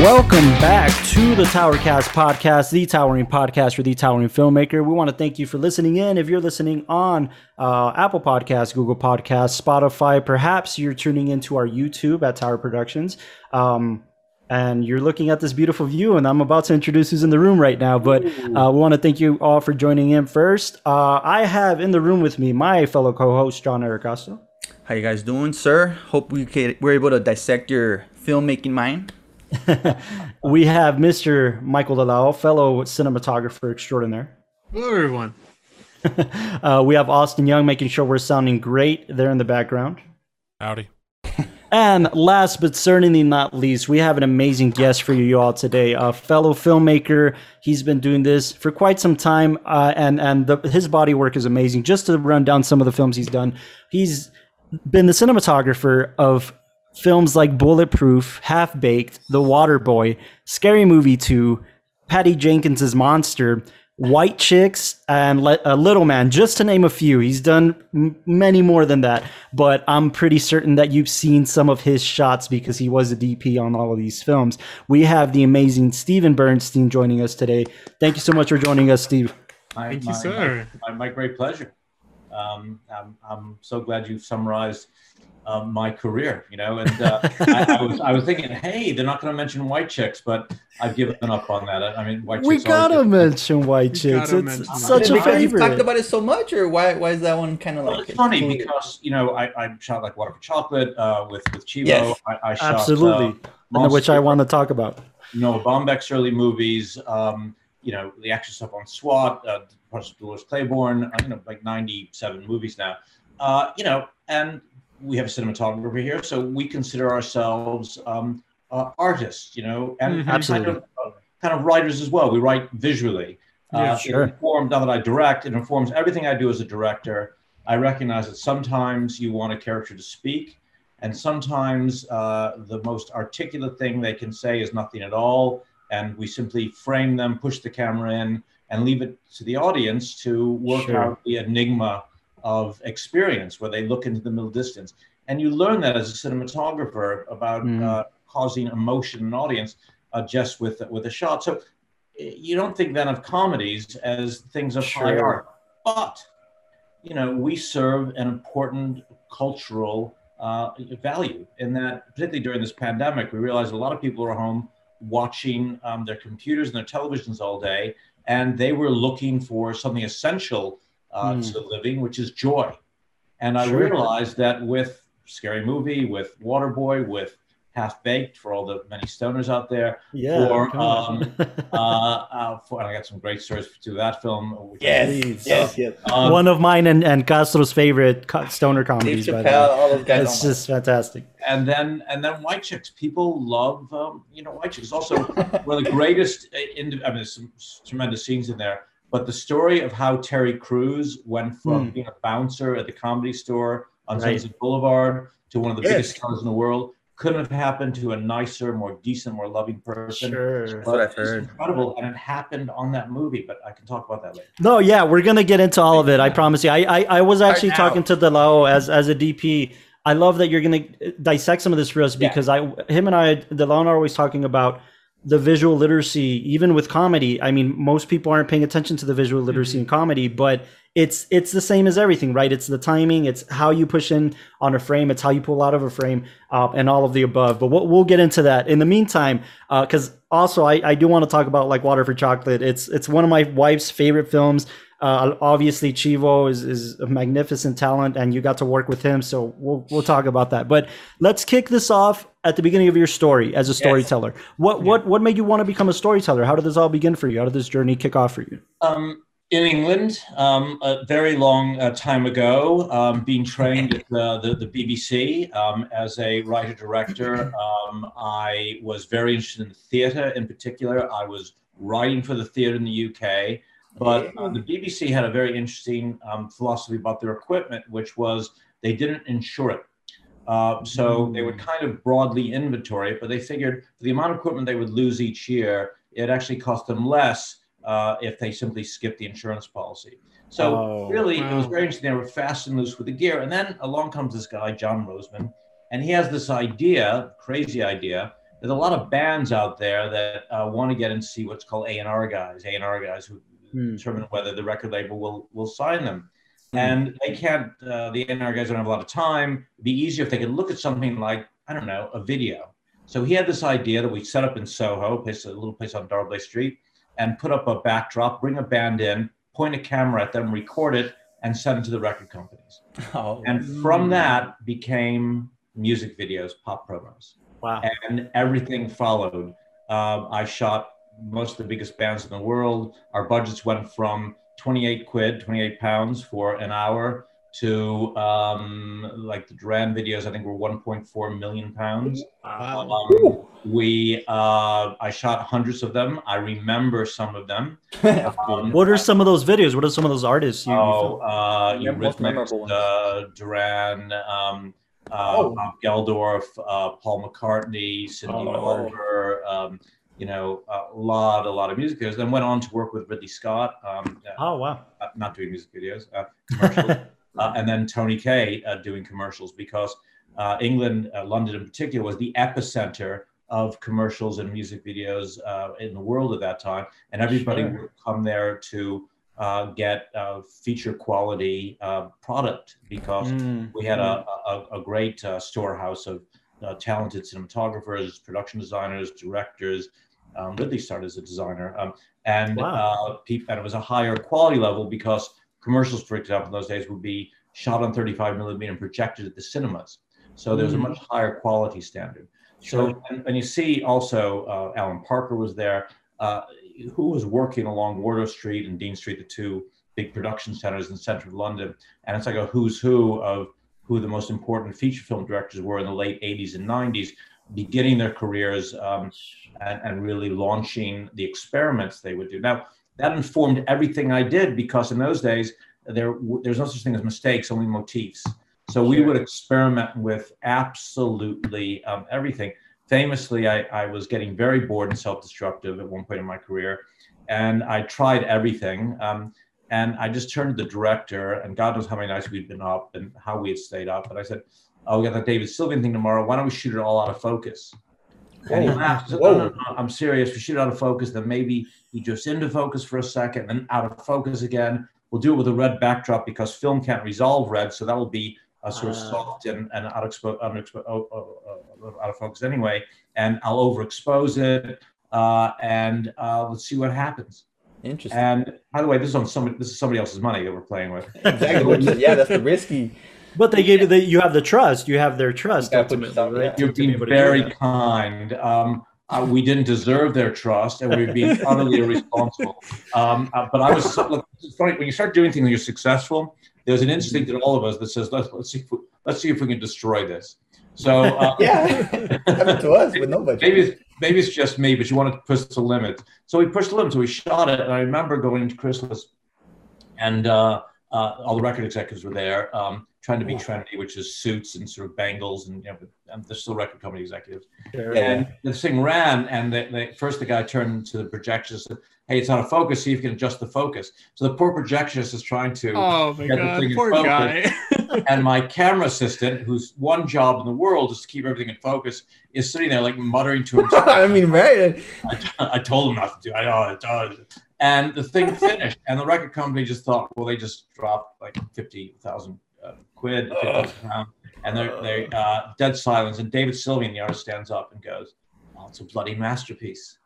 Welcome back to the Towercast podcast, the towering podcast for the towering filmmaker. We want to thank you for listening in. If you're listening on Apple Podcasts, Google Podcasts, Spotify, perhaps you're tuning into our YouTube at Tower Productions, and you're looking at this beautiful view, and I'm about to introduce who's in the room right now, but we want to thank you all for joining in first. I have in the room with me my fellow co-host, John Ericasso. How you guys doing, sir? Hope we're able to dissect your filmmaking mind. We have Mr. Michael Dalao, fellow cinematographer extraordinaire. Hello, everyone. We have Austin Young making sure we're sounding great there in the background. Howdy. And last but certainly not least, we have an amazing guest for you all today, a fellow filmmaker. He's been doing this for quite some time, and his body work is amazing. Just to run down some of the films he's done, he's been the cinematographer of films like Bulletproof, Half Baked, The Water Boy, Scary Movie 2, Patty Jenkins' Monster, White Chicks, and Little Man, just to name a few. He's done many more than that, but I'm pretty certain that you've seen some of his shots because he was a DP on all of these films. We have the amazing Steven Bernstein joining us today. Thank you so much for joining us, Steve. Thank you, sir. My great pleasure. I'm so glad you've summarized my career, you know, and I was thinking, hey, they're not going to mention White Chicks, but I've given up on that. I mean, White Chicks. We gotta mention White Chicks. It's such a favorite. You've talked about it so much, or why is that one kind of like? Well, it's funny because you know I shot like Water for Chocolate with Chivo. Yes. I shot absolutely, Monster, which I want to talk about. You know, Baumbach's early movies. You know, the action stuff on SWAT, parts of Dolores Claiborne. You know, like 97 movies now. You know, and we have a cinematographer here, so we consider ourselves artists, you know, and kind of writers as well. We write visually. It informs, now that I direct, it informs everything I do as a director. I recognize that sometimes you want a character to speak, and sometimes the most articulate thing they can say is nothing at all, and we simply frame them, push the camera in, and leave it to the audience to work out the enigma of experience where they look into the middle distance. And you learn that as a cinematographer about causing emotion in an audience just with a shot. So you don't think then of comedies as things of high art, but you know, we serve an important cultural value in that, particularly during this pandemic, we realized a lot of people are home watching their computers and their televisions all day, and they were looking for something essential to living, which is joy. And I realized that with Scary Movie, with Waterboy, with Half Baked, for all the many stoners out there, and I got some great stories to that film. Yes. One of mine and Castro's favorite stoner comedies. Dave Chappelle, all those guys. It's just fantastic. And then White Chicks. People love White Chicks. Also, one of the greatest. There's some tremendous scenes in there. But the story of how Terry Crews went from being a bouncer at the Comedy Store on Sunset Boulevard to one of the biggest stars in the world couldn't have happened to a nicer, more decent, more loving person. Sure, but that's what I've heard. Incredible, and it happened on that movie. But I can talk about that later. No, yeah, we're gonna get into all of it. I promise you. I was actually talking to Dalao as a DP. I love that you're gonna dissect some of this for us because Dalao and I are always talking about the visual literacy, even with comedy. I mean, most people aren't paying attention to the visual literacy in comedy, but it's the same as everything, right? It's the timing, it's how you push in on a frame, it's how you pull out of a frame, and all of the above. But we'll get into that. In the meantime, because also I do want to talk about like Water for Chocolate. It's one of my wife's favorite films. Obviously, Chivo is a magnificent talent, and you got to work with him, so we'll talk about that. But let's kick this off at the beginning of your story as a storyteller. What made you want to become a storyteller? How did this all begin for you? How did this journey kick off for you? In England, a very long time ago, being trained at the BBC as a writer-director, I was very interested in theatre in particular. I was writing for the theatre in the UK. But the BBC had a very interesting philosophy about their equipment, which was they didn't insure it. So they would kind of broadly inventory it, but they figured for the amount of equipment they would lose each year, it actually cost them less if they simply skipped the insurance policy. So it was very interesting. They were fast and loose with the gear. And then along comes this guy, John Roseman, and he has this idea, crazy idea, there's a lot of bands out there that want to get and see what's called A&R guys who determine whether the record label will sign them. And they can't, the A&R guys don't have a lot of time. It'd be easier if they could look at something like, I don't know, a video. So he had this idea that we set up in Soho, a little place on Darby Street, and put up a backdrop, bring a band in, point a camera at them, record it, and send it to the record companies. Oh. And from that became music videos, pop promos. Wow. And everything followed. I shot most of the biggest bands in the world. Our budgets went from £28 for an hour to like the Duran videos, I think were £1.4 million. Wow. I shot hundreds of them. I remember some of them. What are some of those videos? What are some of those artists? Eurythmics, Duran, Bob Geldof, Paul McCartney, Cindy Lauper, you know, a lot of music videos. Then went on to work with Ridley Scott. Oh, wow. Not doing music videos, commercials. And then Tony Kaye doing commercials, because England, London in particular, was the epicenter of commercials and music videos in the world at that time. And everybody would come there to get feature quality product, because we had a great storehouse of talented cinematographers, production designers, directors. Ridley started as a designer, and it was a higher quality level, because commercials, for example, in those days would be shot on 35 millimeter and projected at the cinemas. So there was a much higher quality standard. Sure. So, and you see also Alan Parker was there, who was working along Wardour Street and Dean Street, the two big production centers in central London. And it's like a who's who of who the most important feature film directors were in the late 80s and 90s, beginning their careers and really launching the experiments they would do. Now, that informed everything I did, because in those days, there's no such thing as mistakes, only motifs. So we would experiment with absolutely everything. Famously, I was getting very bored and self-destructive at one point in my career, and I tried everything. And I just turned to the director, and God knows how many nights we'd been up and how we had stayed up. And I said, oh, we got that David Sylvian thing tomorrow. Why don't we shoot it all out of focus? And he laughed. He said, no, I'm serious. We shoot it out of focus. Then maybe we just into focus for a second, then out of focus again. We'll do it with a red backdrop, because film can't resolve red. So that will be a sort of soft and out of focus anyway. And I'll overexpose it. Let's see what happens. Interesting. And by the way, this is somebody else's money that we're playing with. Exactly. Yeah, that's risky. But they gave you you have the trust. You have their trust. Ultimately, you've been very kind. We didn't deserve their trust, and we were being utterly irresponsible. But I was. Look, it's funny, when you start doing things and you're successful, there's an instinct in all of us that says, "Let's see if we can destroy this." So yeah, happened to us with nobody. Maybe it's just me, but you want to push the limit. So we pushed the limit. So we shot it, and I remember going into Chrysalis, and all the record executives were there. Trying to be trendy, which is suits and sort of bangles, and you know, and they're still record company executives. Sure. And the thing ran, and first the guy turned to the projectionist and said, "Hey, it's out of focus. See if you can adjust the focus." So the poor projectionist is trying to get the thing in focus. And my camera assistant, whose one job in the world is to keep everything in focus, is sitting there like muttering to himself. I mean, right? I told him not to do. I know it does. And the thing finished, and the record company just thought, well, they just dropped like 50,000. Quid, and they're dead silence. And David Sylvian, the artist, stands up and goes, "Oh, it's a bloody masterpiece."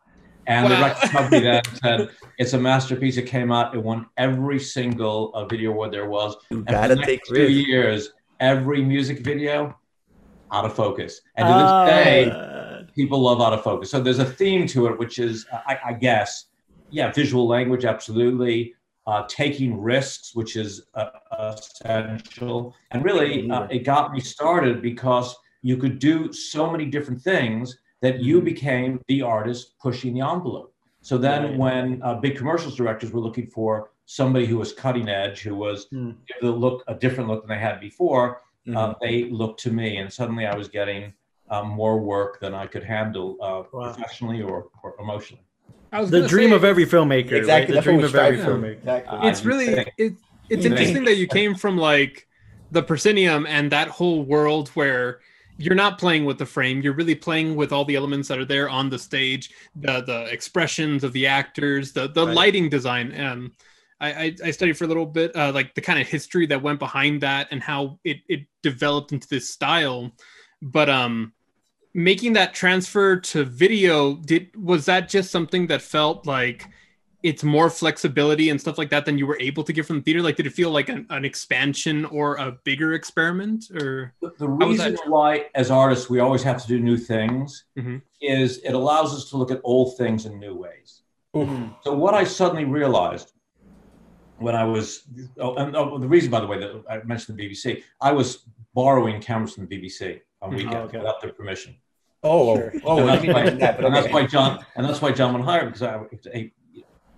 And the record company then said, "It's a masterpiece. It came out. It won every single video award there was." And for the next 2 years, every music video, out of focus. And to this day, people love out of focus. So there's a theme to it, which is, I guess, yeah, visual language, absolutely. Taking risks, which is essential. And really, it got me started, because you could do so many different things that you became the artist pushing the envelope. So then when big commercials directors were looking for somebody who was cutting edge, who was a different look than they had before, they looked to me. And suddenly I was getting more work than I could handle professionally or emotionally. The dream of every filmmaker. Exactly. Right? The dream of every filmmaker. Exactly. It's really, it's interesting that you came from like the proscenium and that whole world where you're not playing with the frame. You're really playing with all the elements that are there on the stage, the expressions of the actors, the right. lighting design. I studied for a little bit, like the kind of history that went behind that and how it developed into this style. But making that transfer to video, was that just something that felt like it's more flexibility and stuff like that than you were able to get from the theater? Like, did it feel like an expansion or a bigger experiment? Or the reason why, as artists, we always have to do new things is it allows us to look at old things in new ways. Mm-hmm. So what I suddenly realized when I was, the reason, by the way, that I mentioned the BBC, I was borrowing cameras from the BBC on weekends without their permission. And that's why John went higher, because I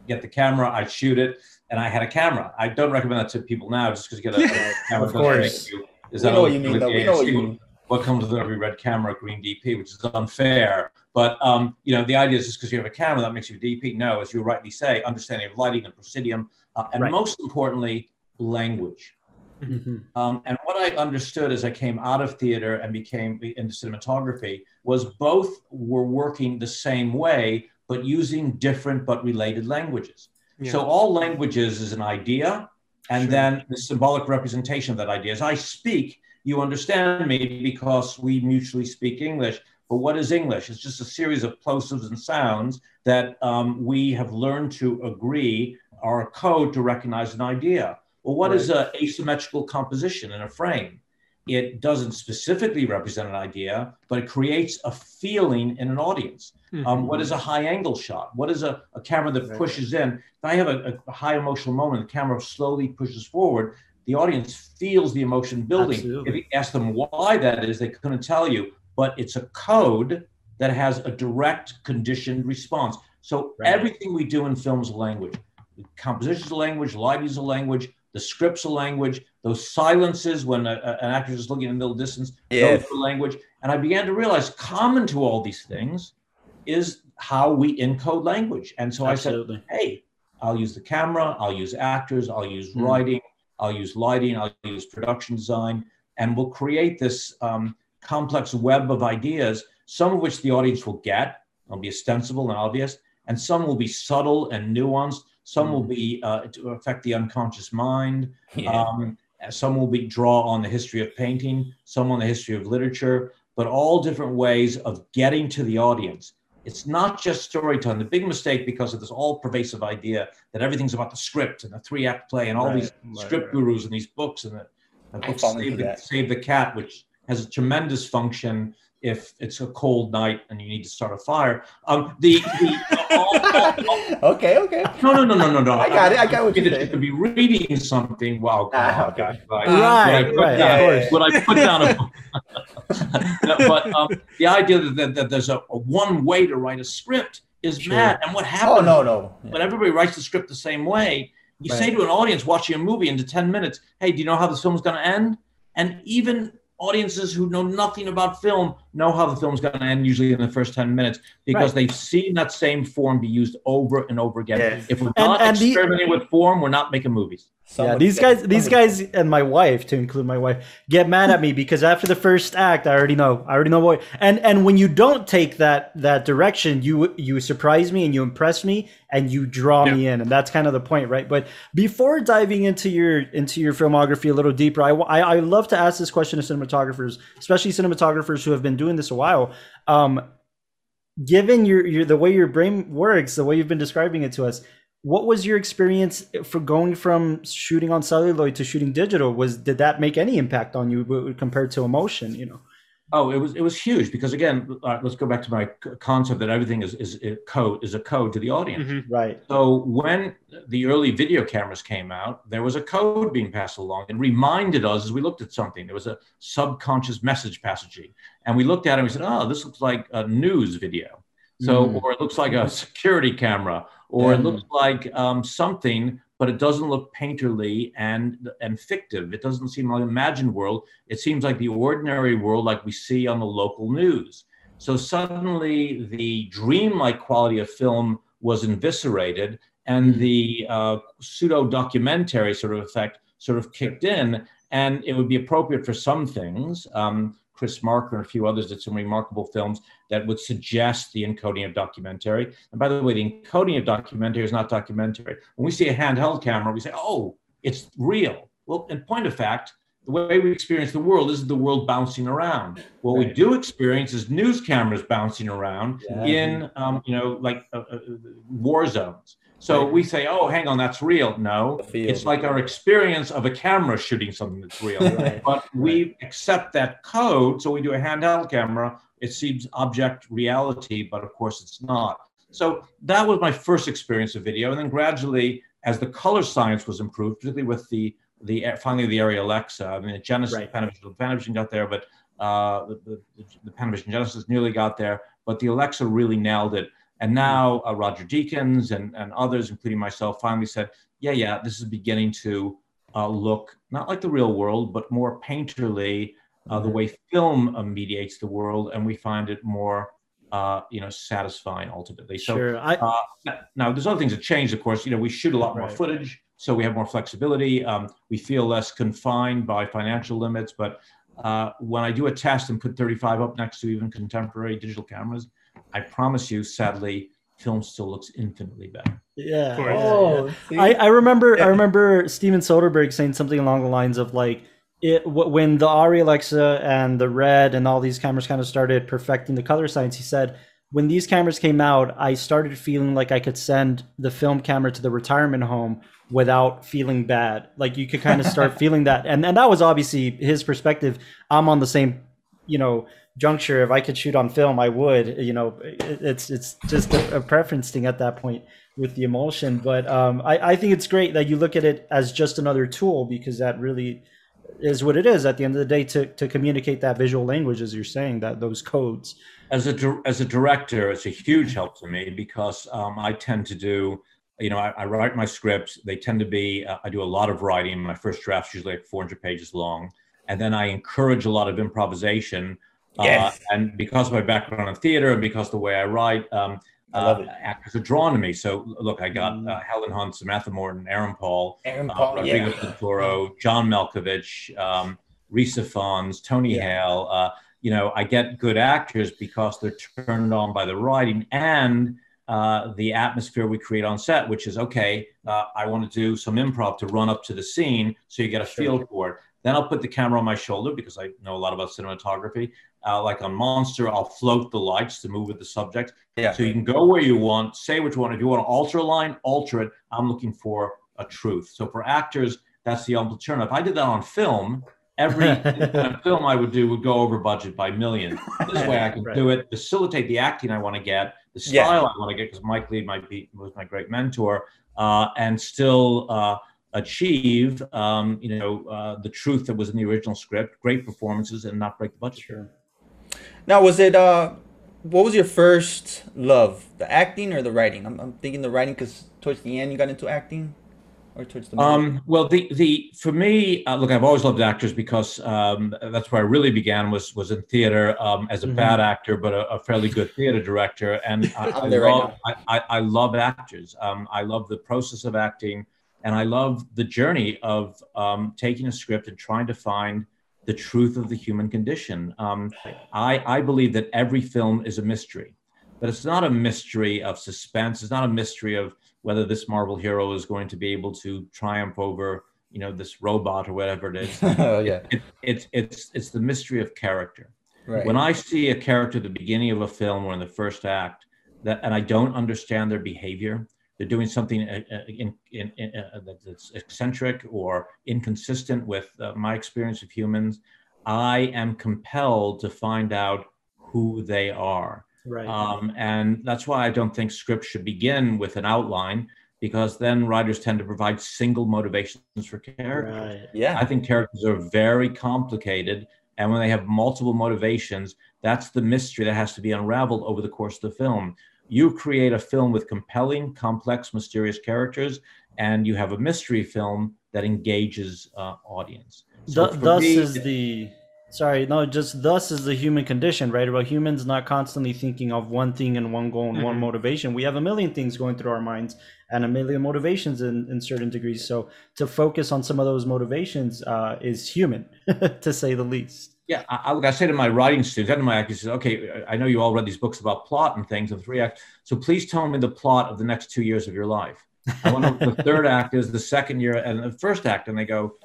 get the camera, I'd shoot it, and I had a camera. I don't recommend that to people now, just because you get a camera. Of course. Is that what you mean? What comes with every red camera, green DP, which is unfair. But, you know, the idea is just because you have a camera, that makes you a DP. No, as you rightly say, understanding of lighting and proscenium, and most importantly, language. Mm-hmm. And what I understood as I came out of theater and became into cinematography was both were working the same way, but using different but related languages. Yeah. So all languages is an idea, and then the symbolic representation of that idea is I speak, you understand me because we mutually speak English. But what is English? It's just a series of plosives and sounds that we have learned to agree are a code to recognize an idea. Well, what is an asymmetrical composition in a frame? It doesn't specifically represent an idea, but it creates a feeling in an audience. Mm-hmm. What is a high angle shot? What is a camera that pushes in? If I have a high emotional moment, the camera slowly pushes forward, the audience feels the emotion building. Absolutely. If you ask them why that is, they couldn't tell you, but it's a code that has a direct conditioned response. So everything we do in film is language. Composition is a language, lighting is a language, the script's a language, those silences when an actor is looking in the middle distance, those are language. And I began to realize common to all these things is how we encode language. And so I said, hey, I'll use the camera, I'll use actors, I'll use writing, I'll use lighting, I'll use production design, and we'll create this complex web of ideas, some of which the audience will get, will be ostensible and obvious, and some will be subtle and nuanced. Some will be to affect the unconscious mind. Yeah. Some will be draw on the history of painting, some on the history of literature, but all different ways of getting to the audience. It's not just storytelling. The big mistake, because of this all-pervasive idea that everything's about the script and the three-act play and all these script gurus and these books and the book Save the Cat, which has a tremendous function if it's a cold night and you need to start a fire. No. I got what you could be reading something while I put down a book. No, but the idea that there's a one way to write a script is mad. And what happens when everybody writes the script the same way, you say to an audience watching a movie into 10 minutes, hey, do you know how this film's going to end? And even audiences who know nothing about film know how the film's going to end usually in the first 10 minutes because they've seen that same form be used over and over again. Yes. If we're not experimenting with form, we're not making movies. These guys and my wife, to include my wife, get mad at me because after the first act, I already know what. And when you don't take that direction, you surprise me and you impress me and you draw me in, and that's kind of the point, right? But before diving into your filmography a little deeper, I love to ask this question to cinematographers, especially cinematographers who have been doing this a while. Given the way your brain works, the way you've been describing it to us, what was your experience for going from shooting on celluloid to shooting digital? Did that make any impact on you compared to emotion? You know, it was huge because again, let's go back to my concept that everything is a code to the audience. Mm-hmm. Right. So when the early video cameras came out, there was a code being passed along and reminded us as we looked at something. There was a subconscious message passaging, and we looked at it and we said, "Oh, this looks like a news video." So, or it looks like a security camera, or it looks like something, but it doesn't look painterly and fictive. It doesn't seem like an imagined world. It seems like the ordinary world like we see on the local news. So suddenly the dreamlike quality of film was eviscerated and the pseudo-documentary sort of effect sort of kicked in. And it would be appropriate for some things, Chris Marker and a few others did some remarkable films that would suggest the encoding of documentary. And by the way, the encoding of documentary is not documentary. When we see a handheld camera, we say, oh, it's real. Well, in point of fact, the way we experience the world isn't the world bouncing around. What we do experience is news cameras bouncing around in, like war zones. So we say, oh, hang on, that's real. No, it's like our experience of a camera shooting something that's real. But we accept that code, so we do a handheld camera. It seems object reality, but of course it's not. So that was my first experience of video. And then gradually, as the color science was improved, particularly with finally the Arri Alexa, I mean, the Genesis, the Panavision got there, but the Panavision Genesis nearly got there, but the Alexa really nailed it. And now Roger Deakins and others, including myself, finally said, yeah, this is beginning to look not like the real world, but more painterly, the way film mediates the world, and we find it more satisfying ultimately. So now there's other things that changed, of course. We shoot a lot more footage, so we have more flexibility. We feel less confined by financial limits, but when I do a test and put 35 up next to even contemporary digital cameras, I promise you, sadly, film still looks infinitely better. Yeah. Oh, yeah. I remember Steven Soderbergh saying something along the lines of like, when the Arri Alexa and the Red and all these cameras kind of started perfecting the color science, he said, when these cameras came out, I started feeling like I could send the film camera to the retirement home without feeling bad. Like you could kind of start feeling that. And that was obviously his perspective. I'm on the same, juncture. If I could shoot on film, I would, it's just a preference thing at that point with the emulsion. But I think it's great that you look at it as just another tool, because that really is what it is at the end of the day, to communicate that visual language, as you're saying, that those codes. As a director, it's a huge help to me, because I tend to do, I write my scripts. They tend to be, I do a lot of writing. My first draft's usually like 400 pages long. And then I encourage a lot of improvisation. Yes. And because of my background in theater and because of the way I write, actors are drawn to me. So look, I got Helen Hunt, Samantha Morton, Aaron Paul, Rodrigo del Toro, John Malkovich, Risa Fons, Tony Hale. I get good actors because they're turned on by the writing and the atmosphere we create on set, which is, I want to do some improv to run up to the scene, so you get a feel for it. Then I'll put the camera on my shoulder, because I know a lot about cinematography. Like on Monster, I'll float the lights to move with the subject. Yeah. So you can go where you want, say what you want. If you want to alter a line, alter it. I'm looking for a truth. So for actors, that's the alternative. If I did that on film, every kind of film I would do would go over budget by millions. This way I can do it, facilitate the acting I want to get, the style I want to get, because Mike Lee was my great mentor, and still... achieve the truth that was in the original script, great performances, and not break the budget. Now, was it what was your first love, the acting or the writing? I'm thinking the writing, because towards the end you got into acting, or towards the well, the for me, look, I've always loved actors, because that's where I really began, was in theater, as a bad actor but a fairly good theater director, and I love actors. I love the process of acting. And I love the journey of taking a script and trying to find the truth of the human condition. I believe that every film is a mystery, but it's not a mystery of suspense. It's not a mystery of whether this Marvel hero is going to be able to triumph over, this robot or whatever it is. It's the mystery of character. Right. When I see a character at the beginning of a film or in the first act, and I don't understand their behavior, they're doing something that's eccentric or inconsistent with my experience of humans, I am compelled to find out who they are. Right. And that's why I don't think scripts should begin with an outline, because then writers tend to provide single motivations for characters. Right. Yeah. I think characters are very complicated. And when they have multiple motivations, that's the mystery that has to be unraveled over the course of the film. You create a film with compelling, complex, mysterious characters, and you have a mystery film that engages audience. So thus is the human condition, right? About humans not constantly thinking of one thing and one goal and one motivation. We have a million things going through our minds and a million motivations in certain degrees. So to focus on some of those motivations is human, to say the least. Yeah, I say to my writing students and my actors, okay, I know you all read these books about plot and things of three acts, so please tell me the plot of the next 2 years of your life. I want to know what the third act is, the second year, and the first act. And they go,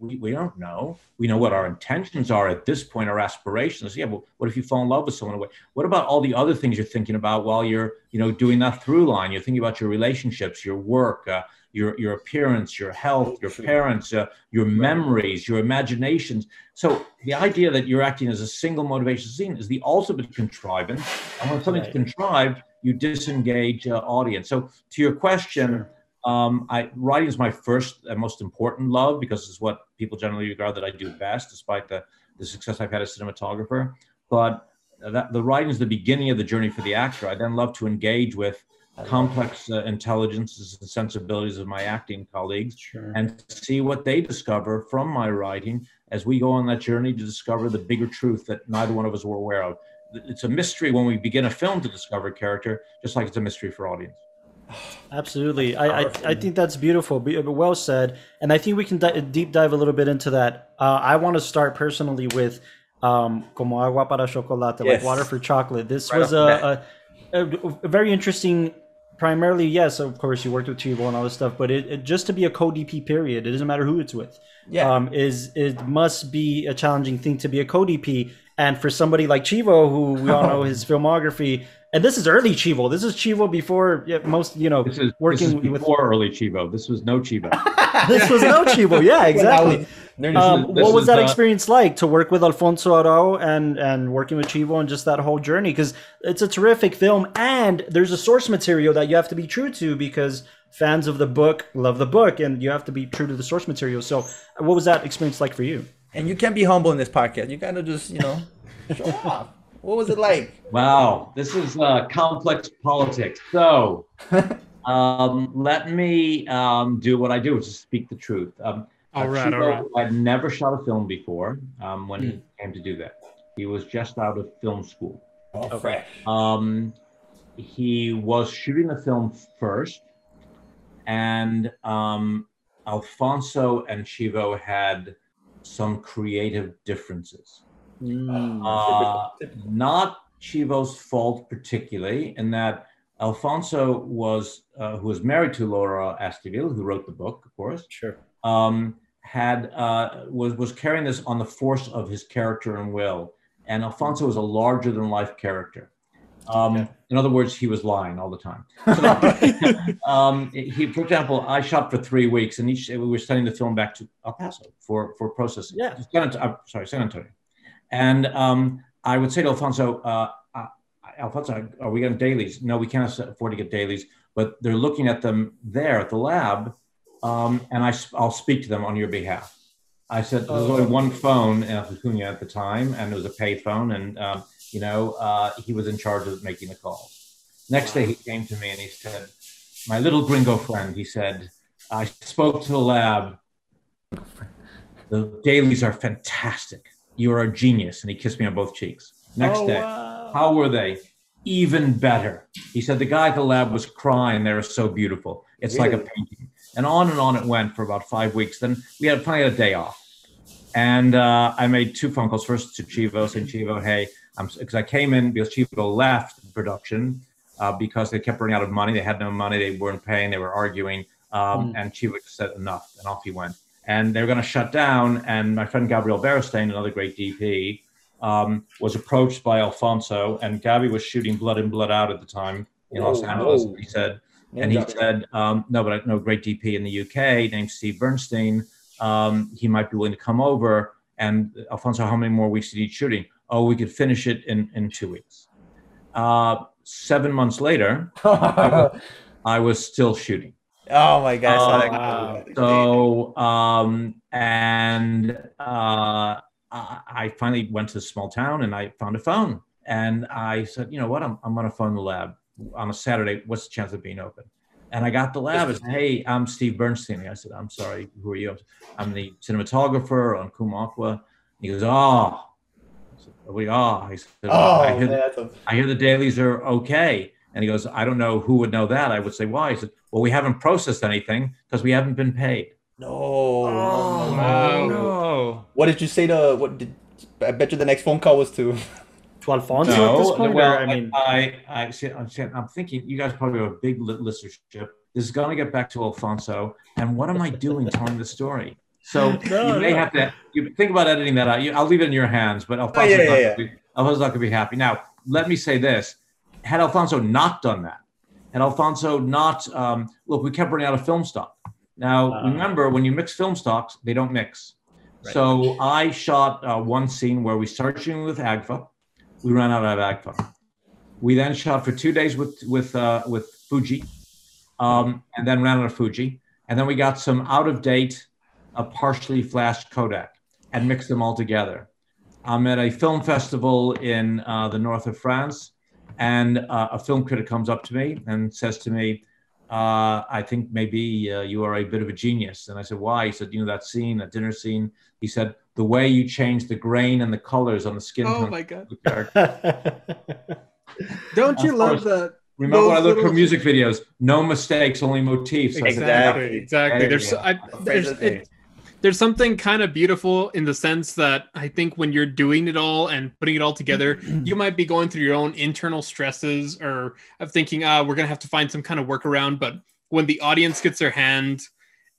we don't know. We know what our intentions are at this point, our aspirations. Yeah, well, what if you fall in love with someone? What about all the other things you're thinking about while you're, you know, doing that through line? You're thinking about your relationships, your work, your appearance, your health, your parents, your memories, your imaginations. So the idea that you're acting as a single motivation scene is the ultimate contrivance. And when something's contrived, you disengage audience. So to your question, writing is my first and most important love, because it's what people generally regard that I do best, despite the success I've had as cinematographer. But the writing is the beginning of the journey for the actor. I then love to engage with complex intelligences and sensibilities of my acting colleagues, and see what they discover from my writing as we go on that journey to discover the bigger truth that neither one of us were aware of. It's a mystery when we begin a film to discover character, just like it's a mystery for audience. Absolutely. I think that's beautiful. Well said. And I think we can deep dive a little bit into that. I want to start personally with Como agua para chocolate, like water for chocolate. This was a very interesting, primarily, yes, of course, you worked with Chivo and all this stuff, but it just to be a co-DP period, it doesn't matter who it's with, it must be a challenging thing to be a co-DP. And for somebody like Chivo, who we all know his filmography, and this is early Chivo. This is Chivo before most, you know, early Chivo. This was no Chivo. This was no Chivo. Yeah, exactly. What was that experience like to work with Alfonso Arau and working with Chivo and just that whole journey? Because it's a terrific film, and there's a source material that you have to be true to, because fans of the book love the book, and you have to be true to the source material. So what was that experience like for you? And you can't be humble in this podcast. You got to just, you know, show off. What was it like? Wow, this is complex politics. So let me do what I do, which is speak the truth. All right. I'd never shot a film before when he came to do that. He was just out of film school. Okay. He was shooting the film first, and Alfonso and Chivo had some creative differences. Not Chivo's fault particularly, in that Alfonso was, who was married to Laura Astiville, who wrote the book, of course, was carrying this on the force of his character and will. And Alfonso was a larger than life character. In other words, he was lying all the time. So, for example, I shot for 3 weeks, and we were sending the film back to El Paso for processing. Yeah. San Antonio. And I would say to Alfonso, Alfonso, are we getting dailies? No, we can't afford to get dailies, but they're looking at them there at the lab, and I'll speak to them on your behalf. I said, there was only one phone in Acuna at the time, and it was a pay phone, and he was in charge of making the calls. Next day he came to me and he said, my little gringo friend, he said, I spoke to the lab. The dailies are fantastic. You are a genius. And he kissed me on both cheeks. Next day, how were they? Even better. He said, the guy at the lab was crying. They were so beautiful. It's like a painting. And on it went for about 5 weeks. Then we had finally a day off. And I made 2 phone calls, first to Chivo, saying, Chivo, hey, because I came in because Chivo left the production because they kept running out of money. They had no money. They weren't paying. They were arguing. And Chivo just said enough. And off he went. And they were going to shut down. And my friend Gabriel Beristain, another great DP, was approached by Alfonso. And Gabby was shooting Blood In, Blood Out at the time in Los Angeles. And he said, no, but I know a great DP in the UK named Steve Bernstein. He might be willing to come over. And Alfonso, how many more weeks did he shooting? Oh, we could finish it in 2 weeks. 7 months later, I was still shooting. Oh my gosh! I finally went to the small town and I found a phone, and I said, you know what? I'm going to phone the lab on a Saturday. What's the chance of being open? And I got the lab. I said, hey, I'm Steve Bernstein. And I said, I'm sorry. Who are you? I'm the cinematographer on Como Agua. He goes, oh, I said, I hear the dailies are okay. And he goes, I don't know who would know that. I would say, why? He said, well, we haven't processed anything because we haven't been paid. No. Oh, no. What did you say to... I bet you the next phone call was to Alfonso at this point? Well, I'm thinking you guys probably have a big listenership. This is going to get back to Alfonso. And what am I doing telling the story? So you may have to think about editing that out. I'll leave it in your hands, but Alfonso's not going to be happy. Now, let me say this. Had Alfonso not done that, and Alfonso not, look, we kept running out of film stock. Now, remember, when you mix film stocks, they don't mix. Right. So I shot one scene where we started shooting with Agfa. We ran out of Agfa. We then shot for 2 days with Fuji, and then ran out of Fuji. And then we got some out-of-date, partially flashed Kodak and mixed them all together. I'm at a film festival in the north of France, and a film critic comes up to me and says to me, I think maybe you are a bit of a genius. And I said, why? He said, you know, that scene, that dinner scene. He said, the way you change the grain and the colors on the skin. Oh, my God. Don't you love that? Remember when I look for music videos, no mistakes, only motifs. Exactly. There's something kind of beautiful in the sense that I think when you're doing it all and putting it all together, you might be going through your own internal stresses or of thinking, we're going to have to find some kind of workaround. But when the audience gets their hand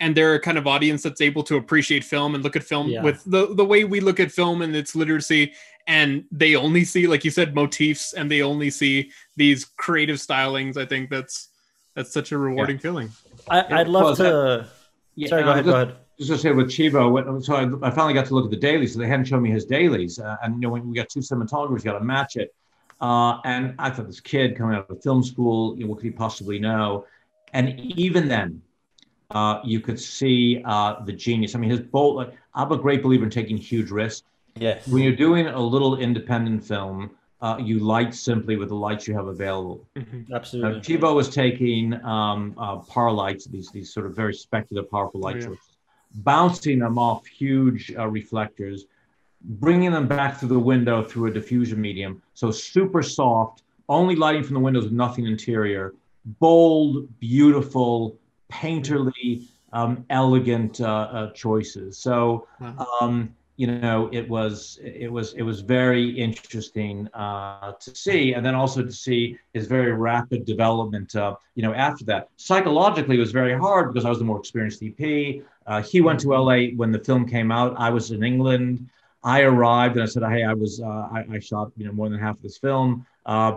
and they're a kind of audience that's able to appreciate film and look at film with the way we look at film and its literacy, and they only see, like you said, motifs, and they only see these creative stylings, I think that's such a rewarding feeling. Sorry, go ahead. Just to say with Chivo, so I finally got to look at the dailies. So they hadn't shown me his dailies. And you know, when we got two cinematographers, you got to match it. And I thought, this kid coming out of film school, you know, what could he possibly know? And even then, you could see the genius. I mean, his bold, like, I'm a great believer in taking huge risks. Yes. When you're doing a little independent film, you light simply with the lights you have available. Mm-hmm. Absolutely. Now, Chivo was taking par lights, these sort of very spectacular, powerful light choices. Bouncing them off huge reflectors, bringing them back through the window through a diffusion medium. So super soft, only lighting from the windows with nothing interior. Bold, beautiful, painterly, elegant choices. So, you know, it was very interesting to see, and then also to see his very rapid development. You know, after that, psychologically, it was very hard because I was the more experienced DP. He went to LA when the film came out. I was in England. I arrived and I said, hey, I shot, you know, more than half of this film.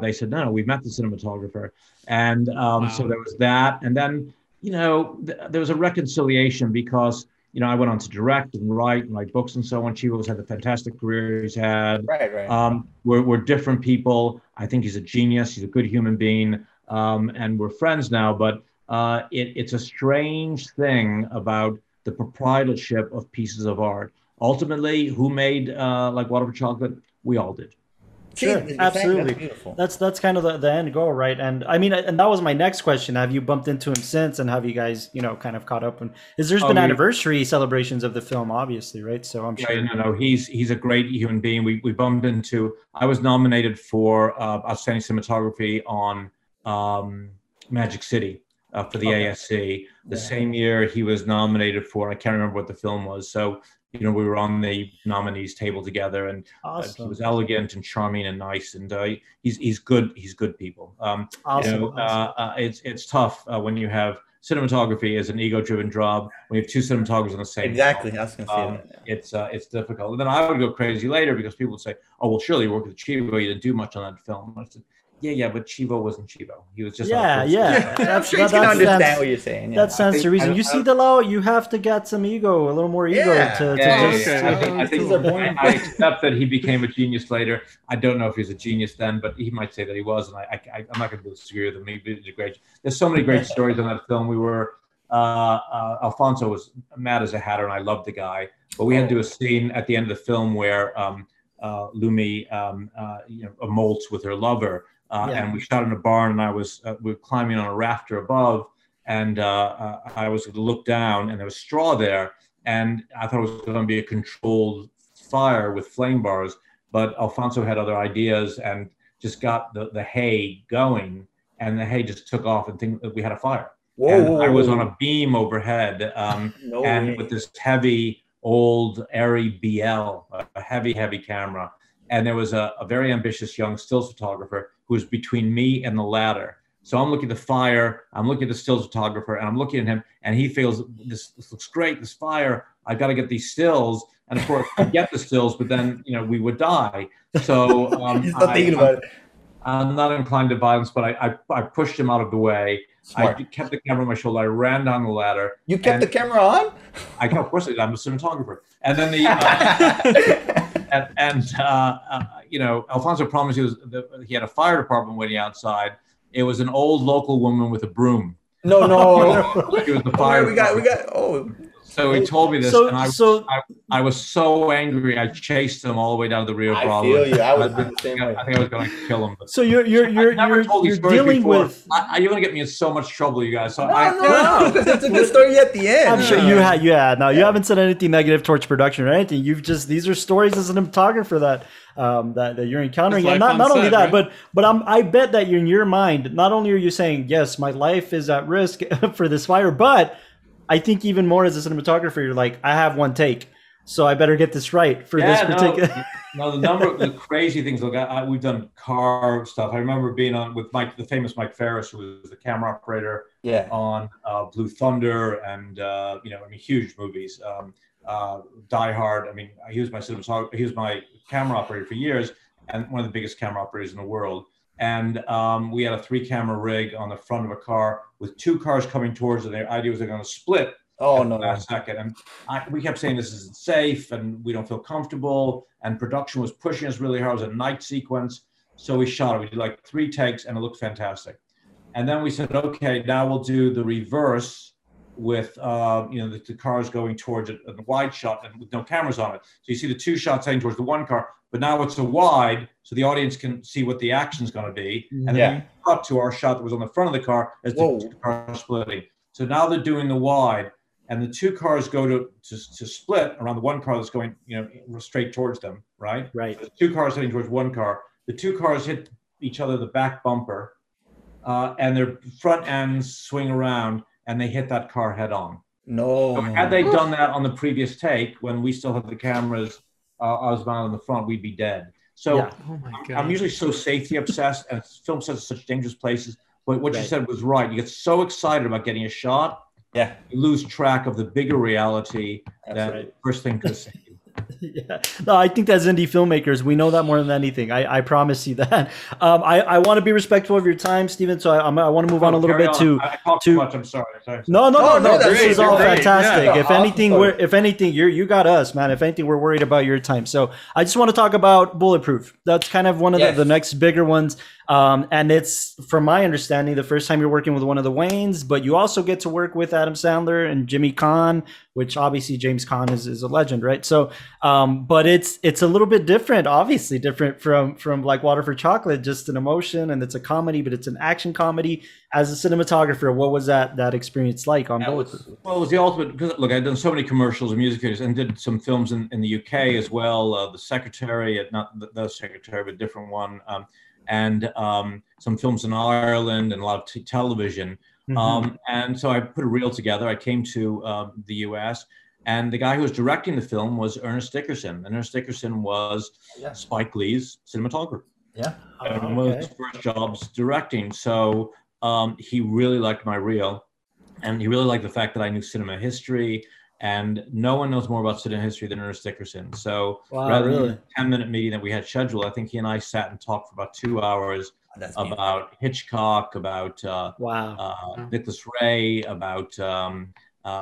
They said, no, we've met the cinematographer. And so there was that. And then, you know, there was a reconciliation because, you know, I went on to direct and write books and so on. Chivo's had the fantastic career he's had. Right. We're different people. I think he's a genius. He's a good human being. And we're friends now, but it's a strange thing about the proprietorship of pieces of art. Ultimately, who made like Water for Chocolate? We all did. Sure, absolutely. That's kind of the end goal, right? And I mean, and that was my next question. Have you bumped into him since, and have you guys, you know, kind of caught up? And there's been anniversary celebrations of the film, obviously, right? So I'm sure. No. He's a great human being. We bumped into. I was nominated for outstanding cinematography on Magic City. For the ASC, the same year he was nominated for, I can't remember what the film was. So, you know, we were on the nominees table together, and he was elegant and charming and nice, and he's good. He's good people. Awesome. You know, it's tough when you have cinematography as an ego-driven job. When you have two cinematographers on the same. Exactly, I was going to say that. It's difficult. And then I would go crazy later because people would say, "Oh, well, surely you worked with Chivo. You didn't do much on that film." I said, Yeah, but Chivo wasn't Chivo. He was just... Yeah. I'm sure you can understand what you're saying. Yeah. That stands to reason. You see, Delao, you have to get some ego, a little more ego to just... I accept that he became a genius later. I don't know if he's a genius then, but he might say that he was, and I'm not going to disagree with him. There's so many great stories on that film. We were... Alfonso was mad as a hatter, and I loved the guy. But we had to do a scene at the end of the film where Lumi molts with her lover. And we shot in a barn, and we were climbing on a rafter above, and I was going to look down, and there was straw there, and I thought it was going to be a controlled fire with flame bars, but Alfonso had other ideas and just got the hay going, and the hay just took off, and we had a fire. Whoa. And I was on a beam overhead, and with this heavy, old, airy BL, a heavy, heavy camera. And there was a very ambitious young stills photographer who was between me and the ladder. So I'm looking at the fire, I'm looking at the stills photographer, and I'm looking at him, and he feels, this looks great, this fire, I've got to get these stills. And of course, I get the stills, but then, you know, we would die. So I'm not inclined to violence, but I pushed him out of the way. Smart. I kept the camera on my shoulder. I ran down the ladder. You kept the camera on? I kept, of course I did. I'm a cinematographer. And then the you know, Alfonso promised he had a fire department waiting outside. It was an old local woman with a broom. No, no. She was the fire. So he told me this, and I was so angry. I chased him all the way down to the Rio Bravo. I feel you. I was the same way. I think I was going to kill him. But so you're dealing with. You're going to get me in so much trouble, you guys. So no, that's a good story at the end. I'm sure you had. Yeah, no, you haven't said anything negative towards production or anything. You've just, these are stories as a cinematographer that that you're encountering, and not only that, but I bet that in your mind, not only are you saying yes, my life is at risk for this fire, but I think even more as a cinematographer, you're like, I have one take, so I better get this right for this particular. No, the number of the crazy things, look, we've done car stuff. I remember being on with Mike, the famous Mike Ferris, who was the camera operator on Blue Thunder and, you know, I mean, huge movies, Die Hard. I mean, he was my cinematographer, he was my camera operator for years, and one of the biggest camera operators in the world. And we had a 3-camera rig on the front of a car with 2 cars coming towards it. Their idea was they're going to split last second. And we kept saying this isn't safe and we don't feel comfortable. And production was pushing us really hard. It was a night sequence. So we shot it. We did like 3 takes and it looked fantastic. And then we said, okay, now we'll do the reverse with, you know, the cars going towards it in the wide shot and with no cameras on it. So you see the 2 shots heading towards the 1 car. But now it's a wide, so the audience can see what the action's going to be. And then we cut to our shot that was on the front of the car as the 2 cars splitting. So now they're doing the wide, and the 2 cars go to split around the 1 car that's going, you know, straight towards them, right? Right. So 2 cars heading towards 1 car. The 2 cars hit each other, the back bumper, and their front ends swing around, and they hit that car head on. No. So had they done that on the previous take, when we still had the cameras, I was bound on the front, we'd be dead. So I'm usually so safety obsessed, and film sets are such dangerous places. But what you said was right. You get so excited about getting a shot, you lose track of the bigger reality that the first thing could save you. No, I think as indie filmmakers, we know that more than anything. I promise you that. I want to be respectful of your time, Steven. So I want to move on a little bit too much. I'm sorry. No. This is all fantastic. Yeah, if anything, you got us, man. If anything, we're worried about your time. So I just want to talk about Bulletproof. That's kind of one of the next bigger ones. And it's, from my understanding, the first time you're working with one of the Wayans, but you also get to work with Adam Sandler and Jimmy Caan, which obviously James Caan is a legend, right? So, but it's a little bit different, obviously different from like Water for Chocolate, just an emotion, and it's a comedy, but it's an action comedy. As a cinematographer, what was that experience like on Bulletproof? Well, it was the ultimate, because look, I've done so many commercials and music videos and did some films in the UK as well. The Secretary, not the Secretary, but a different one. And some films in Ireland and a lot of television. And so I put a reel together. I came to the US, and the guy who was directing the film was Ernest Dickerson. And Ernest Dickerson was Spike Lee's cinematographer. Yeah. And one of his first jobs directing. So he really liked my reel, and he really liked the fact that I knew cinema history. And no one knows more about cinema history than Ernest Dickerson. So rather than a 10-minute meeting that we had scheduled, I think he and I sat and talked for about 2 hours about Hitchcock, about Nicholas Ray, about a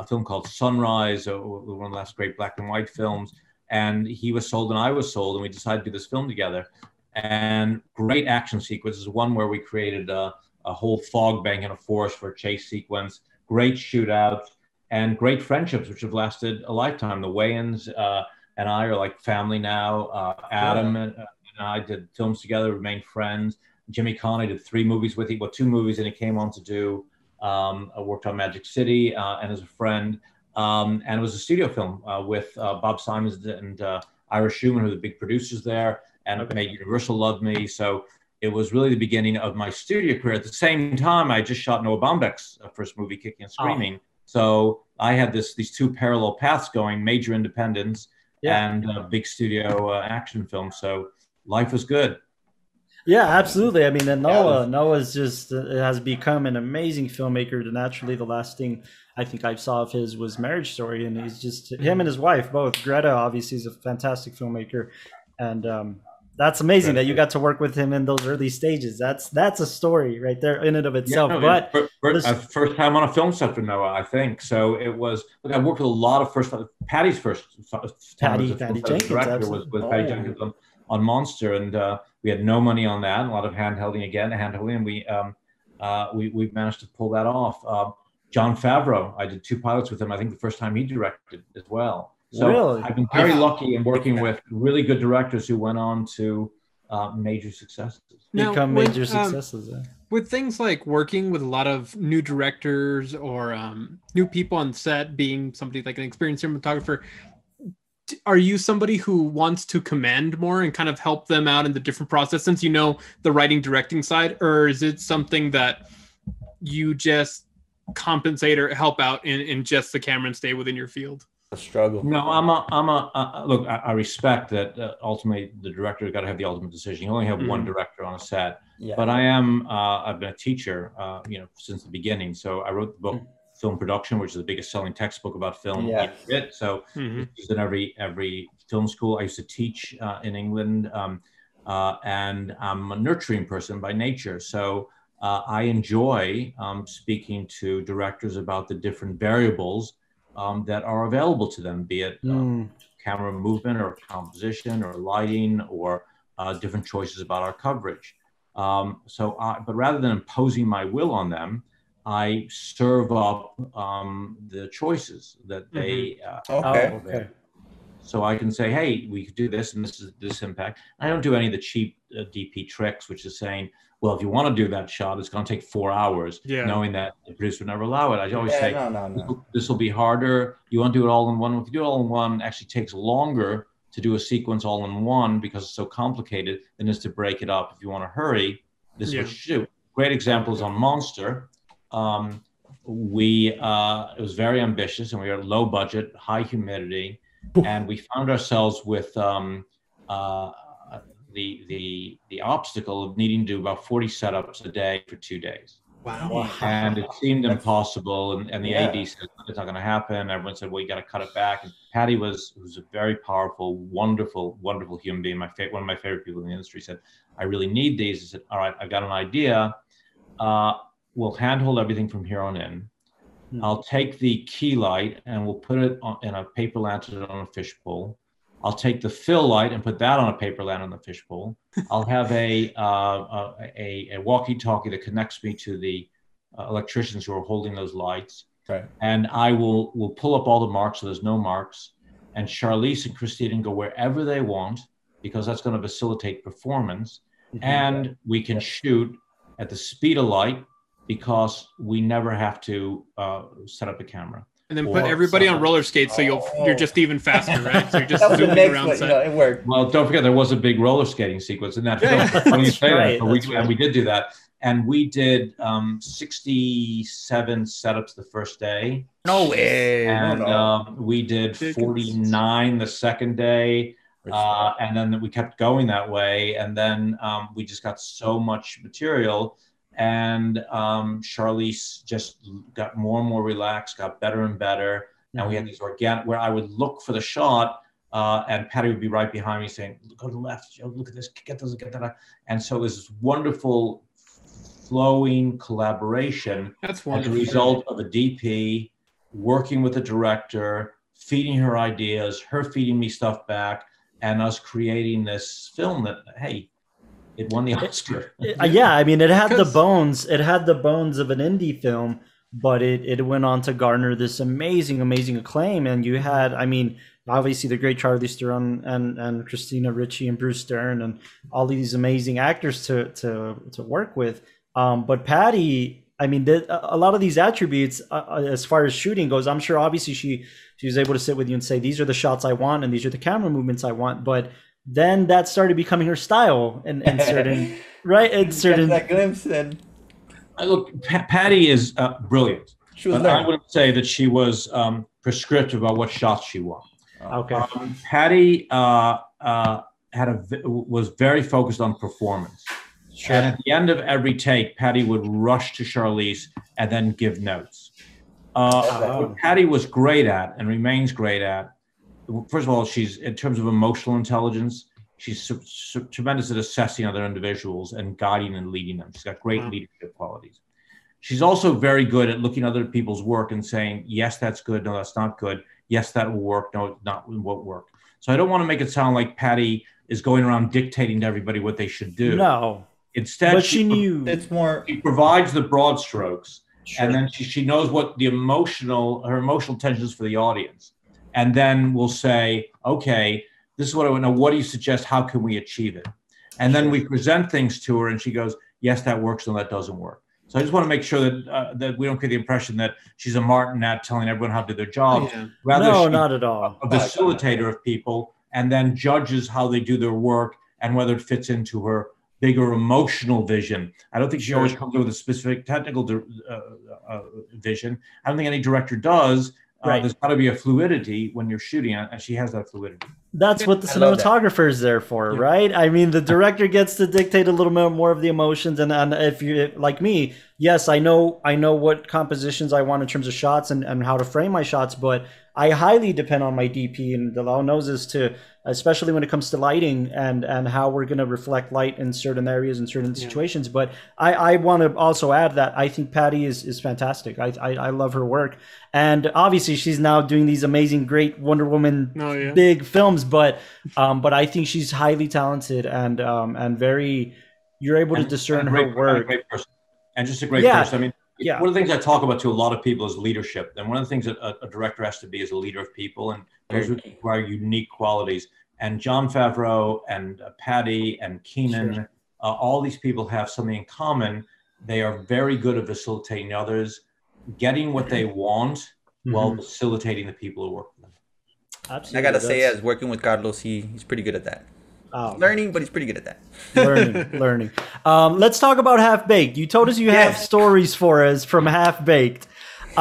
film called Sunrise, one of the last great black and white films. And he was sold and I was sold, and we decided to do this film together. And great action sequences, one where we created a whole fog bank in a forest for a chase sequence, great shootouts, and great friendships, which have lasted a lifetime. The Wayans and I are like family now. Adam and I did films together, remained friends. Jimmy Caan, I did 3 movies with him, 2 movies, and he came on to do, I worked on Magic City and as a friend. And it was a studio film with Bob Simons and Ira Schumann, who were the big producers there, and made Universal love me. So It was really the beginning of my studio career. At the same time, I just shot Noah Baumbach's first movie, Kicking and Screaming. Oh. So I had these two parallel paths going, major independence and big studio action film. So life was good. Yeah, absolutely. I mean, and Noah's just has become an amazing filmmaker. And naturally, the last thing I think I saw of his was Marriage Story. And he's just, him and his wife, both. Greta, obviously, is a fantastic filmmaker. And that's amazing that you got to work with him in those early stages. That's a story right there in and of itself. Yeah, no, but first time on a film set for Noah, I think. So it was, look, I worked with a lot of Patty Jenkins on Monster, and we had no money on that. A lot of hand holding. And we managed to pull that off. John Favreau, I did two pilots with him. I think the first time he directed as well. So really? I've been very lucky in working with really good directors who went on to major successes. Now, with things like working with a lot of new directors or new people on set, being somebody like an experienced cinematographer, are you somebody who wants to command more and kind of help them out in the different process, since you know the writing, directing side, or is it something that you just compensate or help out in just the camera and stay within your field? A struggle. No, look, I respect that ultimately the director got to have the ultimate decision. You only have one director on a set, but I've been a teacher, since the beginning. So I wrote the book Film Production, which is the biggest selling textbook about film. So it's in every film school. I used to teach in England, and I'm a nurturing person by nature. So I enjoy speaking to directors about the different variables that are available to them, be it camera movement or composition or lighting or different choices about our coverage. But rather than imposing my will on them, I serve up the choices that they there. So I can say, hey, we could do this, and this is this impact. I don't do any of the cheap DP tricks, which is saying, well, if you want to do that shot, it's going to take 4 hours, knowing that the producer would never allow it. I always say, this will be harder. You want to do it all in one. If you do it all in one, it actually takes longer to do a sequence all in one because it's so complicated than it is to break it up. If you want to hurry, this is what you do. Great examples on Monster. It was very ambitious, and we were low budget, high humidity, and we found ourselves with the obstacle of needing to do about 40 setups a day for 2 days. Wow. And it seemed impossible. And the AD said, it's not going to happen. Everyone said, well, you got to cut it back. And Patty who's a very powerful, wonderful, wonderful human being. One of my favorite people in the industry said, I really need these. I said, all right, I've got an idea. We'll handhold everything from here on in. I'll take the key light and we'll put it in a paper lantern on a fishbowl. I'll take the fill light and put that on a paper lantern on the fishbowl. I'll have a walkie-talkie that connects me to the electricians who are holding those lights. Right. And I will pull up all the marks so there's no marks. And Charlize and Christine can go wherever they want because that's going to facilitate performance. And we can shoot at the speed of light because we never have to set up a camera. And then put everybody on roller skates, so you're just even faster, right? So you're just zooming around. It worked. Well, don't forget there was a big roller skating sequence in that film. We did do that, and we did 67 setups the first day. No way. And we did 49 the second day, and then we kept going that way, and then we just got so much material. And Charlize just got more and more relaxed, got better and better. And we had these organic, where I would look for the shot and Patty would be right behind me saying, go to the left, Joe, look at this, get that. And so it was this wonderful flowing collaboration. That's wonderful. As a result of a DP working with a director, feeding her ideas, her feeding me stuff back, and us creating this film that, hey, it won the Oscar. I mean, it had the bones. It had the bones of an indie film, but it went on to garner this amazing, amazing acclaim. And you had, I mean, obviously the great Charlize Theron and Christina Ricci and Bruce Dern and all these amazing actors to work with. But Patty, I mean, a lot of these attributes as far as shooting goes, I'm sure obviously she was able to sit with you and say, these are the shots I want and these are the camera movements I want, but then that started becoming her style in certain Right, and certain that glimpse. And look, Patty is brilliant. She was I wouldn't say that she was prescriptive about what shots she won. Okay, Patty was very focused on performance. Sure. And at the end of every take, Patty would rush to Charlize and then give notes. What Patty was great at and remains great at, first of all, she's, in terms of emotional intelligence, she's tremendous at assessing other individuals and guiding and leading them. She's got great leadership qualities. She's also very good at looking at other people's work and saying, yes, that's good. No, that's not good. Yes, that will work. No, not won't work. So I don't want to make it sound like Patty is going around dictating to everybody what they should do. No. Instead, but she knew it's more. She provides the broad strokes, sure. And then she knows what the emotional tension is for the audience, and then we'll say, okay, this is what I want to know. What do you suggest? How can we achieve it? And then we present things to her, and she goes, yes, that works, no, that doesn't work. So I just want to make sure that that we don't get the impression that she's a martinet telling everyone how to do their job. Yeah. Rather, no, not at all. A facilitator of people, and then judges how they do their work and whether it fits into her bigger emotional vision. I don't think she always comes up with a specific technical vision. I don't think any director does. There's got to be a fluidity when you're shooting, and she has that fluidity. That's what the cinematographer is there for, right? I mean, the director gets to dictate a little bit more of the emotions, and if you like me, yes, I know what compositions I want in terms of shots and how to frame my shots, but I highly depend on my DP, and Delau knows this too, especially when it comes to lighting and how we're going to reflect light in certain areas and certain situations. But I want to also add that I think Patty is fantastic. I love her work. And obviously she's now doing these amazing, great Wonder Woman big films, but I think she's highly talented and very, you're able to discern her work. And just a great person. I mean, one of the things I talk about to a lot of people is leadership. And one of the things that a director has to be is a leader of people. And those require unique qualities. And John Favreau and Patty and Keenen, all these people have something in common. They are very good at facilitating others, getting what they want while facilitating the people who work with them. Absolutely. I got to say, as working with Carlos, he's pretty good at that. Learning, but he's pretty good at that. Learning. Let's talk about Half Baked. You told us you have stories for us from Half Baked.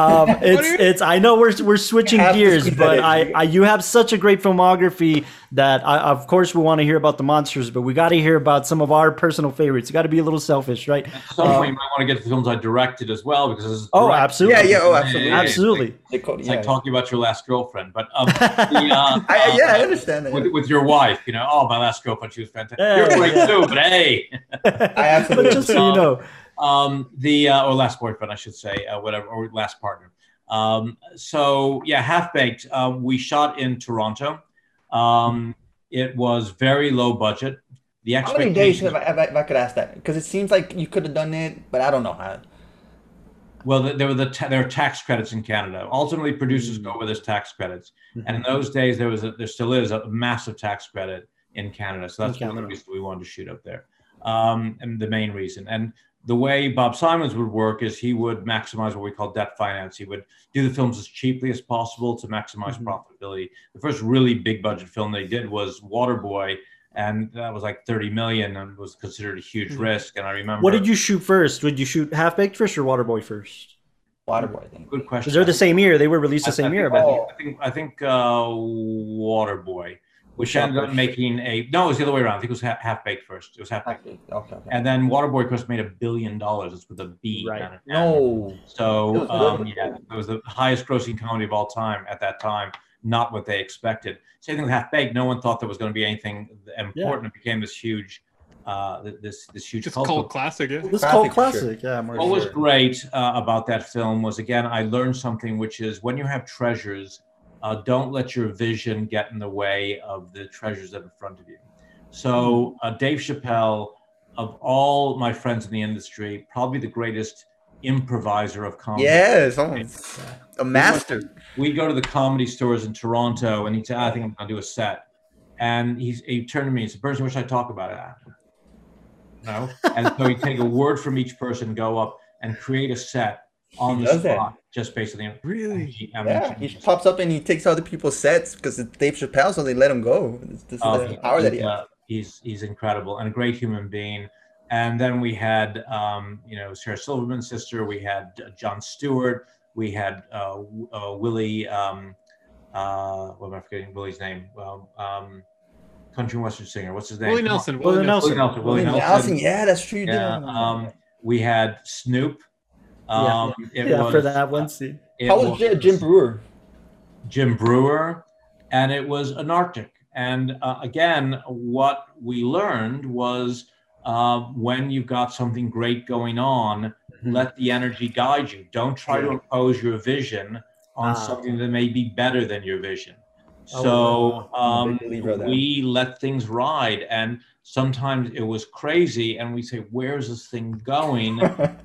It's. I know we're switching gears, but you have such a great filmography that of course we want to hear about the monsters, but we got to hear about some of our personal favorites. You got to be a little selfish, right? At some point, you might want to get the films I directed as well, because this is absolutely, absolutely. It's like talking about your last girlfriend, but I understand that with your wife. You know, my last girlfriend, she was fantastic. You're great too, but I absolutely. But just so you know. Or last boyfriend, I should say, or last partner. Half Baked. We shot in Toronto. It was very low budget. The expectation. How many days, if I could ask that, because it seems like you could have done it, but I don't know how. Well, there are tax credits in Canada. Ultimately, producers go where there's tax credits, and in those days there still is a massive tax credit in Canada. So that's one of the reasons we wanted to shoot up there, and the main reason. And the way Bob Simons would work is he would maximize what we call debt finance. He would do the films as cheaply as possible to maximize profitability. The first really big budget film they did was Water Boy, and that was like $30 million and was considered a huge risk. And I remember. What did you shoot first? Would you shoot Half Baked first or Water Boy first? Water Boy, I think. Good question. Because they're the same year. They were released the same year. I think Water Boy. Which ended up making it was the other way around. I think it was Half Baked first. It was Half Baked. Okay. And then Waterboy, of course, made $1 billion. It's with a B. Right. So it was the highest grossing comedy of all time at that time. Not what they expected. Same thing with Half Baked. No one thought there was going to be anything important. It became this huge, cult classic. This cult classic. Yeah. What was great about that film was, again, I learned something, which is when you have treasures. Don't let your vision get in the way of the treasures that are in front of you. So Dave Chappelle, of all my friends in the industry, probably the greatest improviser of comedy. Yes, a master. We go to the comedy stores in Toronto, and he said, I think I'm going to do a set. And he turned to me and said, Bernstein, what should I talk about it? No. And so he'd take a word from each person, go up, and create a set. On he the spot, it. Just basically. Really? He pops up and he takes other people's sets because it's Dave Chappelle, so they let him go. This is the power that he has. He's incredible and a great human being. And then we had, Sarah Silverman's sister. We had John Stewart. We had Willie. What am I forgetting? Willie's name. Country and Western singer. What's his name? Willie Nelson. Willie Nelson. Yeah, that's true. Yeah. We had Snoop. For that one scene. How was Jim Brewer? Jim Brewer, and it was anarchic. And again, what we learned was. When you've got something great going on, mm-hmm. let the energy guide you. Don't try to impose your vision on something that may be better than your vision. We let things ride, and sometimes it was crazy, and we say, "Where's this thing going?"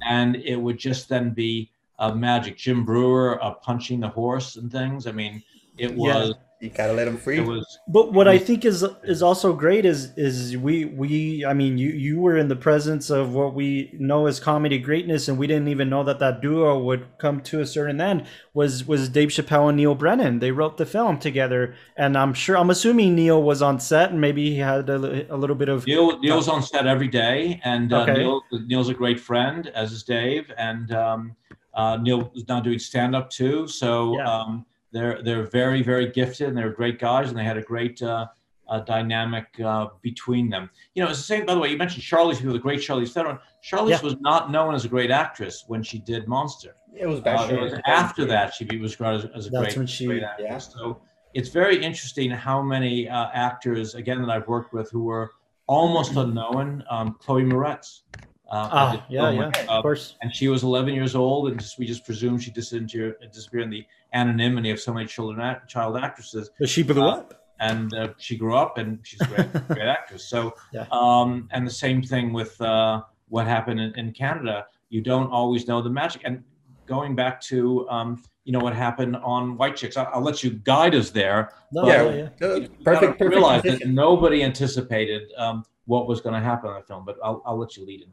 And it would just then be magic. Jim Brewer punching the horse and things. I mean, it was. Yeah. You gotta let them free. I think is also great is we I mean you were in the presence of what we know as comedy greatness, and we didn't even know that duo would come to a certain end. Was Dave Chappelle and Neil Brennan? They wrote the film together, and I'm assuming Neil was on set, and maybe he had a little bit of Neil's on set every day, and Neil's a great friend, as is Dave, and Neil is now doing stand up too, so. Yeah. They're very, very gifted, and they're great guys, and they had a great dynamic between them. You know, it's the same, by the way, you mentioned Charlize, who was a great Charlize Theron. Charlize was not known as a great actress when she did Monster. It was bad. After that, she was regarded as a great actress. Yeah. So it's very interesting how many actors, again, that I've worked with who were almost unknown, Chloe Moretz. Of course. And she was 11 years old, and we just presumed she disappeared in the anonymity of so many child actresses. But she blew up. And she grew up, and she's a great actress. So, and the same thing with what happened in Canada. You don't always know the magic. And going back to, what happened on White Chicks, I'll let you guide us there. Perfect. Realize that nobody anticipated what was going to happen in the film, but I'll let you lead in.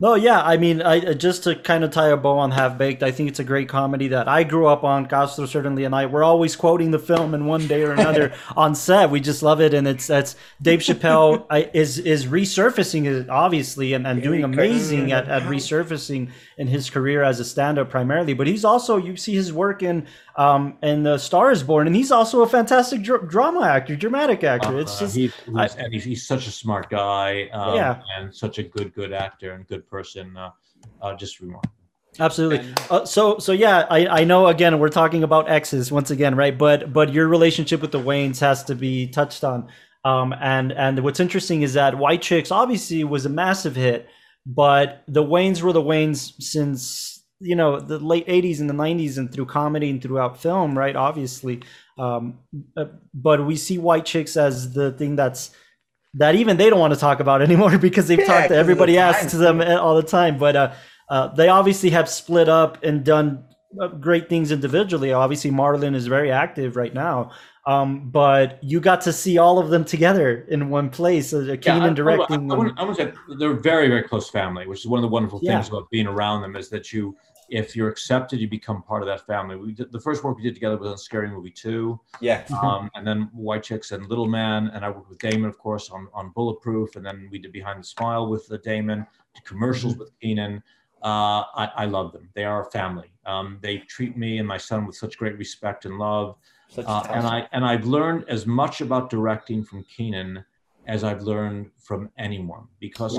No, yeah, I mean, I just to kind of tie a bow on Half Baked, I think it's a great comedy that I grew up on. Castro certainly, and I were always quoting the film in one day or another on set. We just love it, and it's Dave Chappelle is resurfacing it, obviously, and doing amazing at resurfacing in his career as a stand-up primarily. But he's also, you see his work in The Star Is Born, and he's also a fantastic dramatic actor. It's just he's such a smart guy, and such a good actor and good person, just remarkable. Absolutely. I know, again, we're talking about exes once again, right? But your relationship with the Wayans has to be touched on. And what's interesting is that White Chicks obviously was a massive hit, but the Wayans were the Wayans since, the late 80s and the 90s, and through comedy and throughout film, right? Obviously. But we see White Chicks as the thing that even they don't want to talk about anymore, because they've talked to everybody, asks them all the time. But they obviously have split up and done great things individually. Obviously, Marlon is very active right now, but you got to see all of them together in one place. Keenen directing. I want to say they're very, very close family, which is one of the wonderful things about being around them, is that if you're accepted, you become part of that family. The first work we did together was on Scary Movie 2. Yeah. And then White Chicks and Little Man. And I worked with Damon, of course, on Bulletproof. And then we did Behind the Smile with Damon, did commercials with Keenen. I love them. They are a family. They treat me and my son with such great respect and love. And I've learned as much about directing from Keenen as I've learned from anyone. Because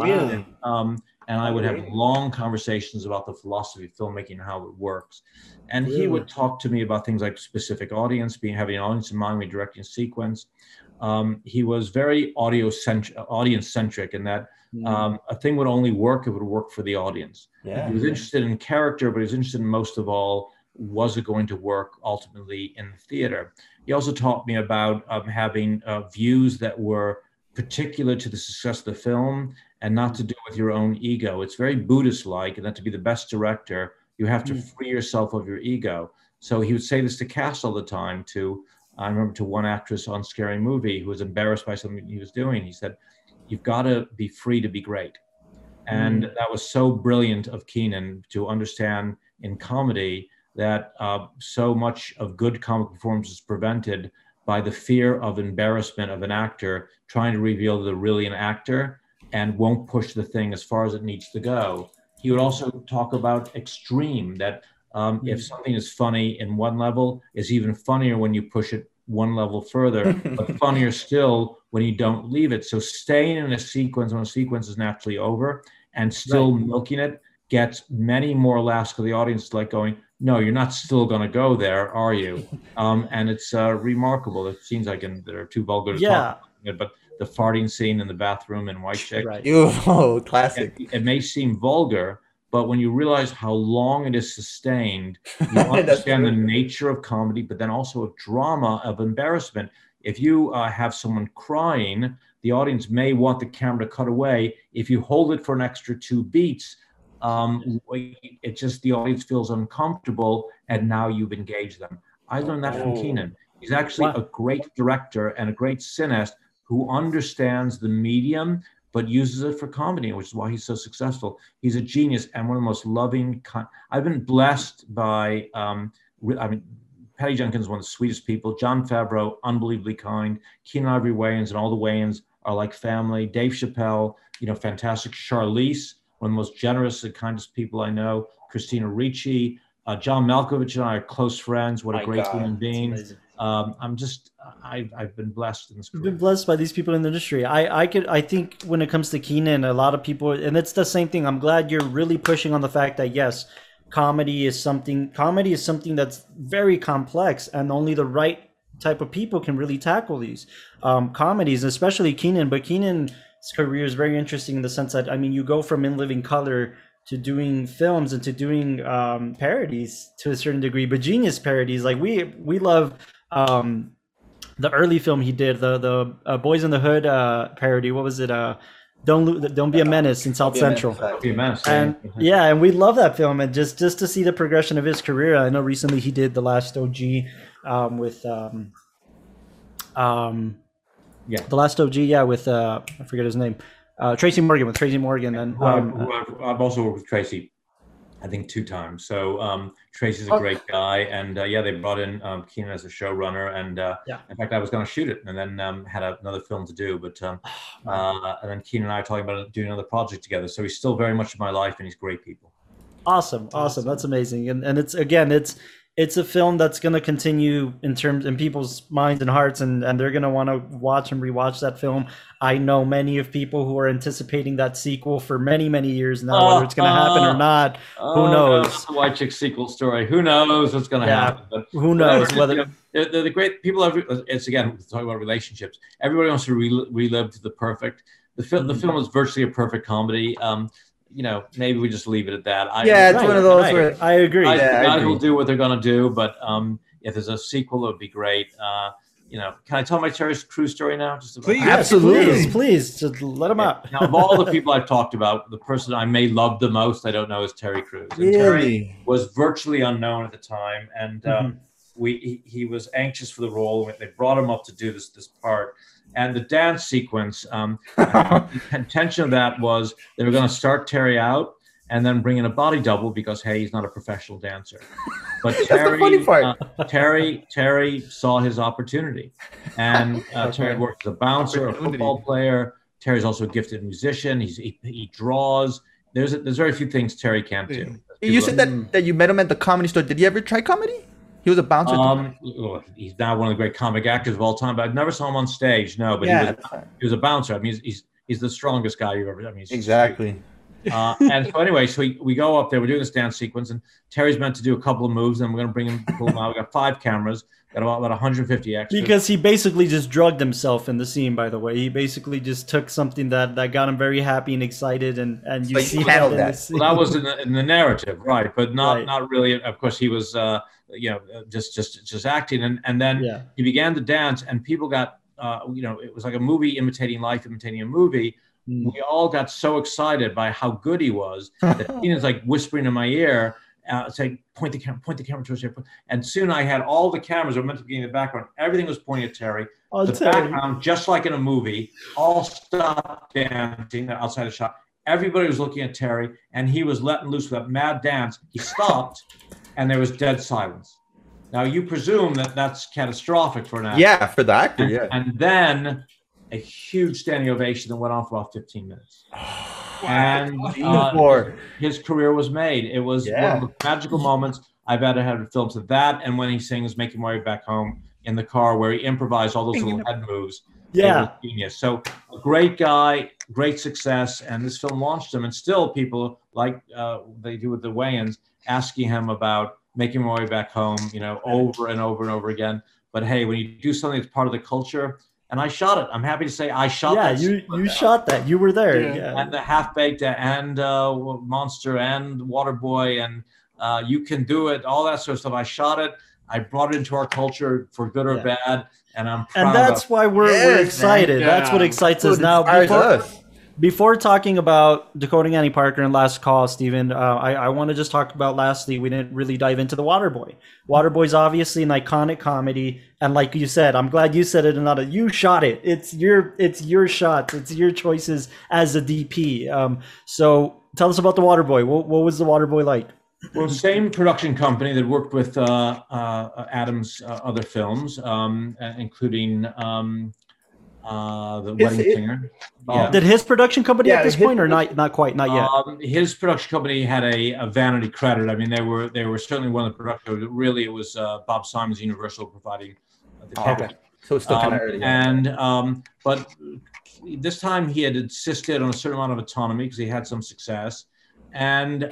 and I would have long conversations about the philosophy of filmmaking and how it works. And he would talk to me about things like specific audience, having an audience in mind when directing a sequence. He was very audience-centric in that a thing would only work if it would work for the audience. Yeah. He was interested in character, but he was interested in, most of all, was it going to work ultimately in the theater? He also taught me about having views that were particular to the success of the film, and not to do with your own ego. It's very Buddhist-like, and that to be the best director, you have to free yourself of your ego. So he would say this to cast all the time. I remember to one actress on Scary Movie who was embarrassed by something he was doing. He said, "You've got to be free to be great." And that was so brilliant of Keenen, to understand in comedy that so much of good comic performance is prevented by the fear of embarrassment of an actor trying to reveal that they're really an actor. and won't push the thing as far as it needs to go. He would also talk about extreme, that if something is funny in one level, it's even funnier when you push it one level further, but funnier still when you don't leave it. So staying in a sequence when a sequence is naturally over and still milking it gets many more laughs of the audience, like going, no, you're not still going to go there, are you? And it's remarkable. It seems like they're too vulgar to talk about it, but the farting scene in the bathroom in White Chicks. Right. Oh, classic. It may seem vulgar, but when you realize how long it is sustained, you understand the nature of comedy, but then also a drama of embarrassment. If you have someone crying, the audience may want the camera to cut away. If you hold it for an extra 2 beats, it just, the audience feels uncomfortable, and now you've engaged them. I learned that from Keenen. He's actually a great director and a great cineast who understands the medium, but uses it for comedy, which is why he's so successful. He's a genius and one of the most loving. I've been blessed by, Patty Jenkins is one of the sweetest people. John Favreau, unbelievably kind. Keenen Ivory Wayans and all the Wayans are like family. Dave Chappelle, fantastic. Charlize, one of the most generous and kindest people I know. Christina Ricci, John Malkovich and I are close friends. What a great human being. I've been blessed in this career. You've been blessed by these people in the industry. I think when it comes to Keenen, a lot of people, and it's the same thing. I'm glad you're really pushing on the fact that yes, comedy is something that's very complex, and only the right type of people can really tackle these comedies, especially Keenen. But Keenen's career is very interesting in the sense that, I mean, you go from In Living Color to doing films and to doing parodies to a certain degree, but genius parodies. Like we love the early film he did, the Boys in the Hood parody. What was it? Don't be a menace in South Central. And yeah, and we love that film. And just to see the progression of his career. I know recently he did The Last OG with The Last OG. Yeah, with I forget his name. Tracy Morgan. And I've also worked with Tracy, I think 2 times. So Tracy's a great guy. And they brought in Keenen as a showrunner. And in fact, I was going to shoot it and then had another film to do. But and then Keenen and I are talking about doing another project together. So he's still very much in my life, and he's great people. Awesome. That's amazing. And it's, again, it's a film that's going to continue in people's minds and hearts, and they're going to want to watch and rewatch that film. I know many of people who are anticipating that sequel for many, many years now, whether it's going to happen or not. Who knows? That's the White Chicks sequel story. Who knows what's going to happen? But who knows whether they're the great people. It's, again, talking about relationships. Everybody wants to relive to the perfect. The film is virtually a perfect comedy. Maybe we just leave it at that. It's one of those where I agree. I will do what they're going to do, but if there's a sequel, it would be great. Can I tell my Terry Crews story now? Just about, please, absolutely, please, just let him out. Now, of all the people I've talked about, the person I may love the most, I don't know, is Terry Crews. And really? Terry was virtually unknown at the time, and he was anxious for the role. They brought him up to do this part. And the dance sequence, the intention of that was they were going to start Terry out and then bring in a body double because, hey, he's not a professional dancer. But Terry saw his opportunity. And Terry worked as a bouncer, a football player. Terry's also a gifted musician. He draws. There's very few things Terry can't do. You said that you met him at the Comedy Store. Did he ever try comedy? He was a bouncer. He's now one of the great comic actors of all time, but I've never saw him on stage. No, but he was a bouncer. I mean, he's the strongest guy you've ever. I mean, exactly. And so anyway, we go up there. We're doing this dance sequence, and Terry's meant to do a couple of moves, and we're going to pull him out. We got 5 cameras, got about 150 extras. Because he basically just drugged himself in the scene. By the way, he basically just took something that got him very happy and excited, and you see that. That was in the narrative, right? But not really. Of course, he was. Just acting, and then he began to dance, and people got, it was like a movie imitating life, imitating a movie. We all got so excited by how good he was that Keenan's like whispering in my ear, saying, "Point the camera towards you." And soon I had all the cameras that were meant to be in the background. Everything was pointing at Terry. Background, just like in a movie, all stopped dancing outside the shot. Everybody was looking at Terry, and he was letting loose with that mad dance. He stopped. And there was dead silence. Now, you presume that's catastrophic for an actor. Yeah, for the actor, yeah. And then a huge standing ovation that went on for about 15 minutes. And his career was made. It was one of the magical moments I've ever had in films. That and when he sings "Making My Way Back Home" in the car, where he improvised all those little head moves. Yeah, genius. So a great guy, great success, and this film launched him. And still, people like they do with the Wayans asking him about "Making My Way Back Home," you know, over and over and over again. But hey, when you do something that's part of the culture. And I shot it. I'm happy to say I shot that. Yeah, you shot that. You were there. Yeah. Yeah. And the Half Baked and Monster and Water Boy and You Can Do It, all that sort of stuff. I shot it. I brought it into our culture for good or bad. And I'm proud of it. And that's why we're excited. Yeah. That's what excites us now. Before talking about Decoding Annie Parker and Last Call, Stephen, I want to just talk about lastly, we didn't really dive into The Water Boy. Water Boy's obviously an iconic comedy. And like you said, I'm glad you said it and not that you shot it. It's your shots. It's your choices as a DP. So tell us about The Water Boy. What was The Water Boy like? Well, same production company that worked with Adam's other films, including The Wedding Singer. Did his production company at this point, or not quite, not yet? His production company had a vanity credit. I mean, they were certainly one of the production. Really, it was Bob Simon's Universal providing the capital. Okay. So it's still kind of early. And but this time he had insisted on a certain amount of autonomy because he had some success. And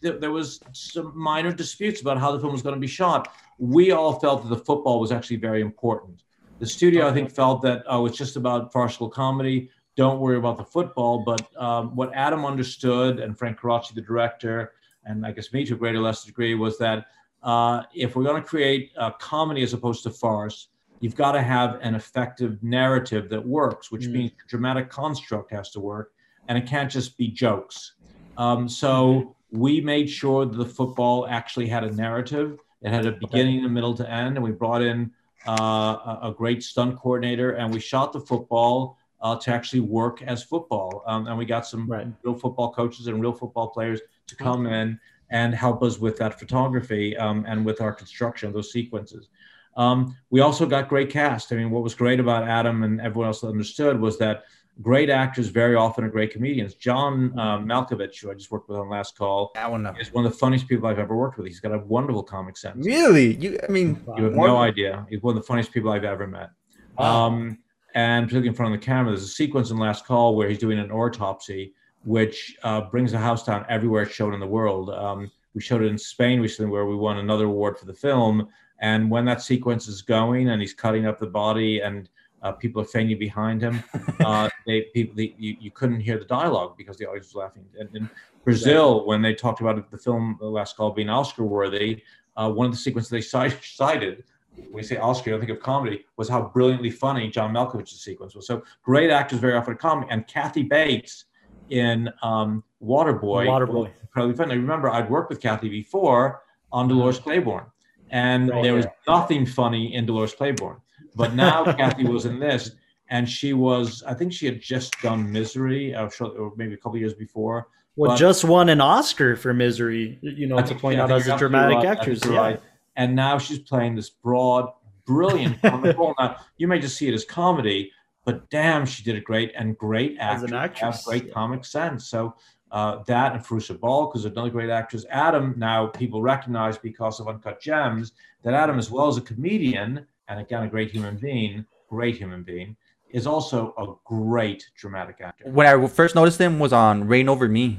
there was some minor disputes about how the film was going to be shot. We all felt that the football was actually very important. The studio, I think, felt that, oh, it's just about farcical comedy. Don't worry about the football. But what Adam understood, and Frank Coraci, the director, and I guess me to a greater or less degree, was that if we're going to create a comedy as opposed to farce, you've got to have an effective narrative that works, which means the dramatic construct has to work, and it can't just be jokes. So we made sure that the football actually had a narrative. It had a beginning, a middle to end, and we brought in a great stunt coordinator, and we shot the football to actually work as football. And we got some real football coaches and real football players to come in and help us with that photography and with our construction of those sequences. We also got great cast. I mean, what was great about Adam and everyone else that understood was that great actors very often are great comedians. John Malkovich, who I just worked with on Last Call, is one of the funniest people I've ever worked with. He's got a wonderful comic sense. Really? You have no idea. He's one of the funniest people I've ever met. And particularly in front of the camera, there's a sequence in Last Call where he's doing an autopsy, which brings the house down everywhere it's shown in the world. We showed it in Spain recently where we won another award for the film. And when that sequence is going and he's cutting up the body and people are fainting behind him. You couldn't hear the dialogue because the audience was laughing. And in Brazil, when they talked about the film Last Call being Oscar-worthy, one of the sequences they cited, when we say Oscar, I think of comedy, was how brilliantly funny John Malkovich's sequence was. So great actors very often comedy. And Kathy Bates in Waterboy. Incredibly funny. I remember I'd worked with Kathy before on Dolores Claiborne, and there was nothing funny in Dolores Claiborne. But now Kathy was in this, and she was, I think she had just done Misery, or maybe a couple of years before. Well, just won an Oscar for Misery, to point out as a dramatic actress. Right. And now she's playing this broad, brilliant comic role. Now, you may just see it as comedy, but damn, she did it great, and great actress. As an actress. Has great comic sense. So that and Frusa Ball, because another great actress. Adam, now people recognize because of Uncut Gems, that Adam, as well as a comedian, and again, a great human being, is also a great dramatic actor. When I first noticed him was on Rain Over Me.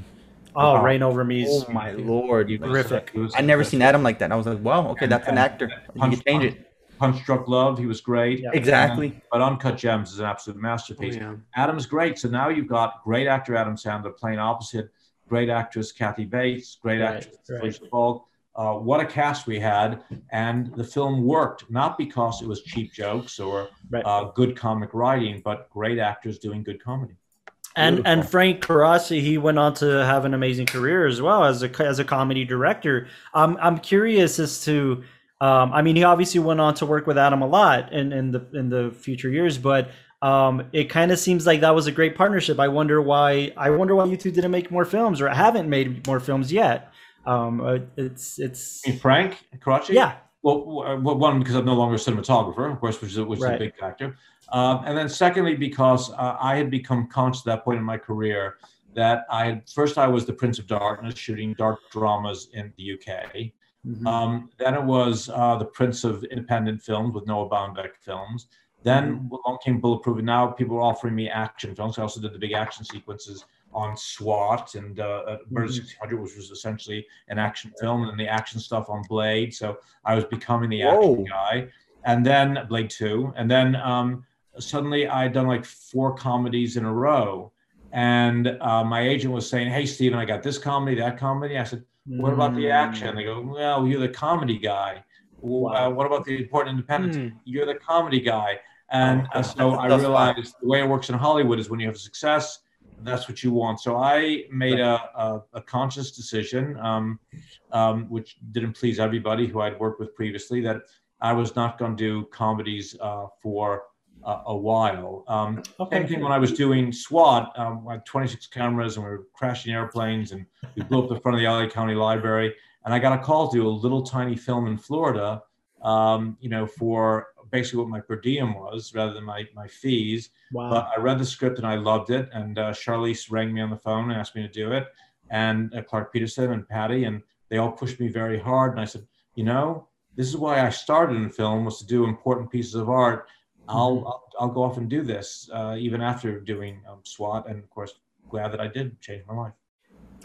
Oh, Rain Over Me! Oh my lord, terrific! I'd never seen Adam like that. I was like, wow, okay, that's an actor. You can change it. Punch Drunk Love, he was great. Yeah. Exactly. But Uncut Gems is an absolute masterpiece. Oh, yeah. Adam's great. So now you've got great actor Adam Sandler playing opposite great actress Kathy Bates, great actress Felicia Balk. What a cast we had, and the film worked, not because it was cheap jokes or good comic writing, but great actors doing good comedy. And Frank Coraci, he went on to have an amazing career as well as a comedy director. I'm curious as to, I mean, he obviously went on to work with Adam a lot in the future years, but it kind of seems like that was a great partnership. I wonder why you two didn't make more films, or haven't made more films yet. Frank Coraci? Yeah. Well, one, because I'm no longer a cinematographer, of course, which is a big factor. And then secondly, because I had become conscious at that point in my career that I was the Prince of Darkness shooting dark dramas in the UK. Mm-hmm. Then it was the Prince of Independent Films with Noah Baumbach films. Then along came Bulletproof, and now people were offering me action films. I also did the big action sequences on SWAT and Murder 600, which was essentially an action film, and the action stuff on Blade. So I was becoming the action guy. And then Blade 2. And then suddenly I had done like 4 comedies in a row. And my agent was saying, "Hey, Steven, I got this comedy, that comedy." I said, "What about the action?" They go, "Well, you're the comedy guy. Wow. What about the important independence? You're the comedy guy." And so I realized the way it works in Hollywood is when you have success, that's what you want. So I made a conscious decision, which didn't please everybody who I'd worked with previously, that I was not going to do comedies for a while. Same thing when I was doing SWAT, I had 26 cameras and we were crashing airplanes and we blew up the front of the LA County Library. And I got a call to do a little tiny film in Florida, for basically what my per diem was rather than my fees. Wow. But I read the script and I loved it. And Charlize rang me on the phone and asked me to do it. And Clark Peterson and Patty, and they all pushed me very hard. And I said, this is why I started in film, was to do important pieces of art. I'll go off and do this, even after doing SWAT. And of course, glad that I did, change my life.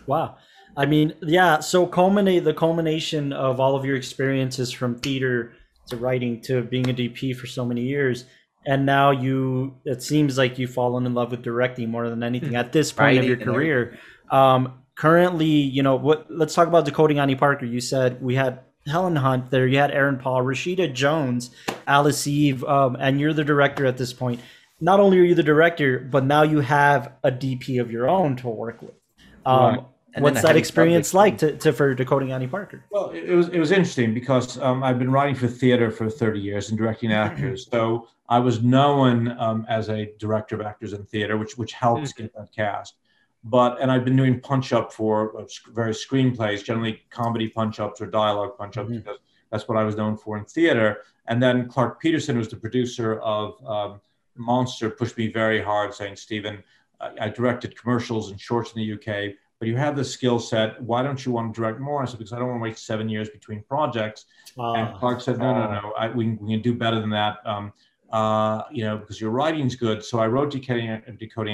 Wow. I mean, yeah. So the culmination of all of your experiences, from theater to writing to being a DP for so many years, and now it seems like you've fallen in love with directing more than anything at this point of your career. Currently, let's talk about Decoding Annie Parker. You said we had Helen Hunt there, you had Aaron Paul, Rashida Jones, Alice Eve, and you're the director at this point. Not only are you the director, but now you have a DP of your own to work with. What's that experience like for Decoding Annie Parker? Well, it was interesting because I've been writing for theater for 30 years and directing actors. So I was known as a director of actors in theater, which helps get that cast. And I've been doing punch-up for various screenplays, generally comedy punch-ups or dialogue punch-ups, because that's what I was known for in theater. And then Clark Peterson, who's the producer of Monster, pushed me very hard, saying, "Steven, I directed commercials and shorts in the UK, but you have the skill set. Why don't you want to direct more?" I said, "Because I don't want to wait 7 years between projects." And Clark said, no, we can do better than that, because your writing's good. So I wrote Decoding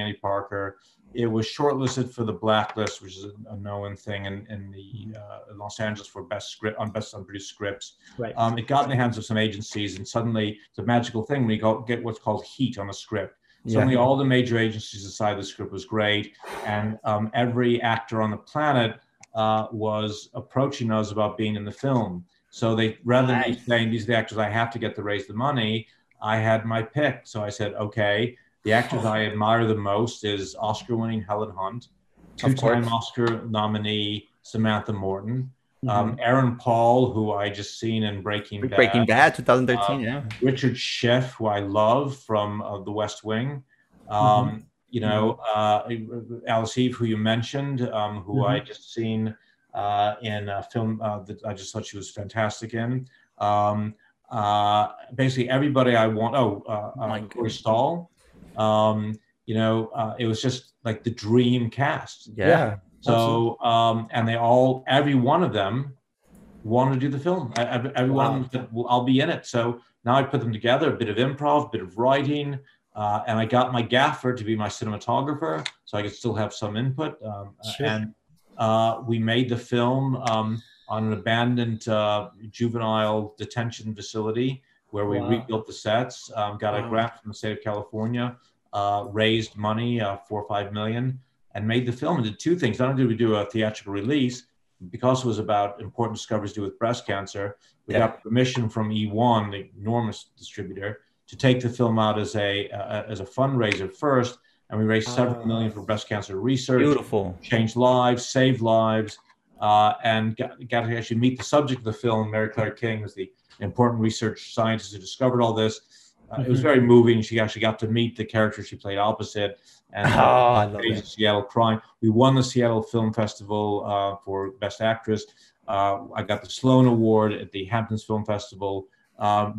Annie Parker. It was shortlisted for the Blacklist, which is a known thing in Los Angeles for best unproduced scripts. Right. It got in the hands of some agencies, and suddenly the magical thing, we get what's called heat on a script. Suddenly all the major agencies decided the script was great, and every actor on the planet was approaching us about being in the film. So they, rather than me saying, "These are the actors I have to get to raise the money," I had my pick. So I said, okay, the actors I admire the most is Oscar-winning Helen Hunt, two-time Oscar nominee Samantha Morton, Aaron Paul, who I just seen in Breaking Bad. Breaking Bad, 2013, yeah. Richard Schiff, who I love from The West Wing. Alice Eve, who you mentioned, who I just seen in a film that I just thought she was fantastic in. Basically everybody I want. Corey Stahl. It was just like the dream cast. Yeah. So, and every one of them wanted to do the film. Every one said, "Well, I'll be in it." So now I put them together, a bit of improv, a bit of writing, and I got my gaffer to be my cinematographer, so I could still have some input. And we made the film on an abandoned juvenile detention facility where we rebuilt the sets, got a grant from the state of California, raised money, $4 or $5 million. And made the film and did two things. Not only did we do a theatrical release, because it was about important discoveries to do with breast cancer, we got permission from E1, the enormous distributor, to take the film out as a fundraiser first. And we raised several million for breast cancer research. Beautiful. Changed lives, saved lives, and got to actually meet the subject of the film. Mary Claire King was the important research scientist who discovered all this. It was very moving. She actually got to meet the character she played opposite. And I love it. Seattle crying. We won the Seattle Film Festival for Best Actress. I got the Sloan Award at the Hamptons Film Festival.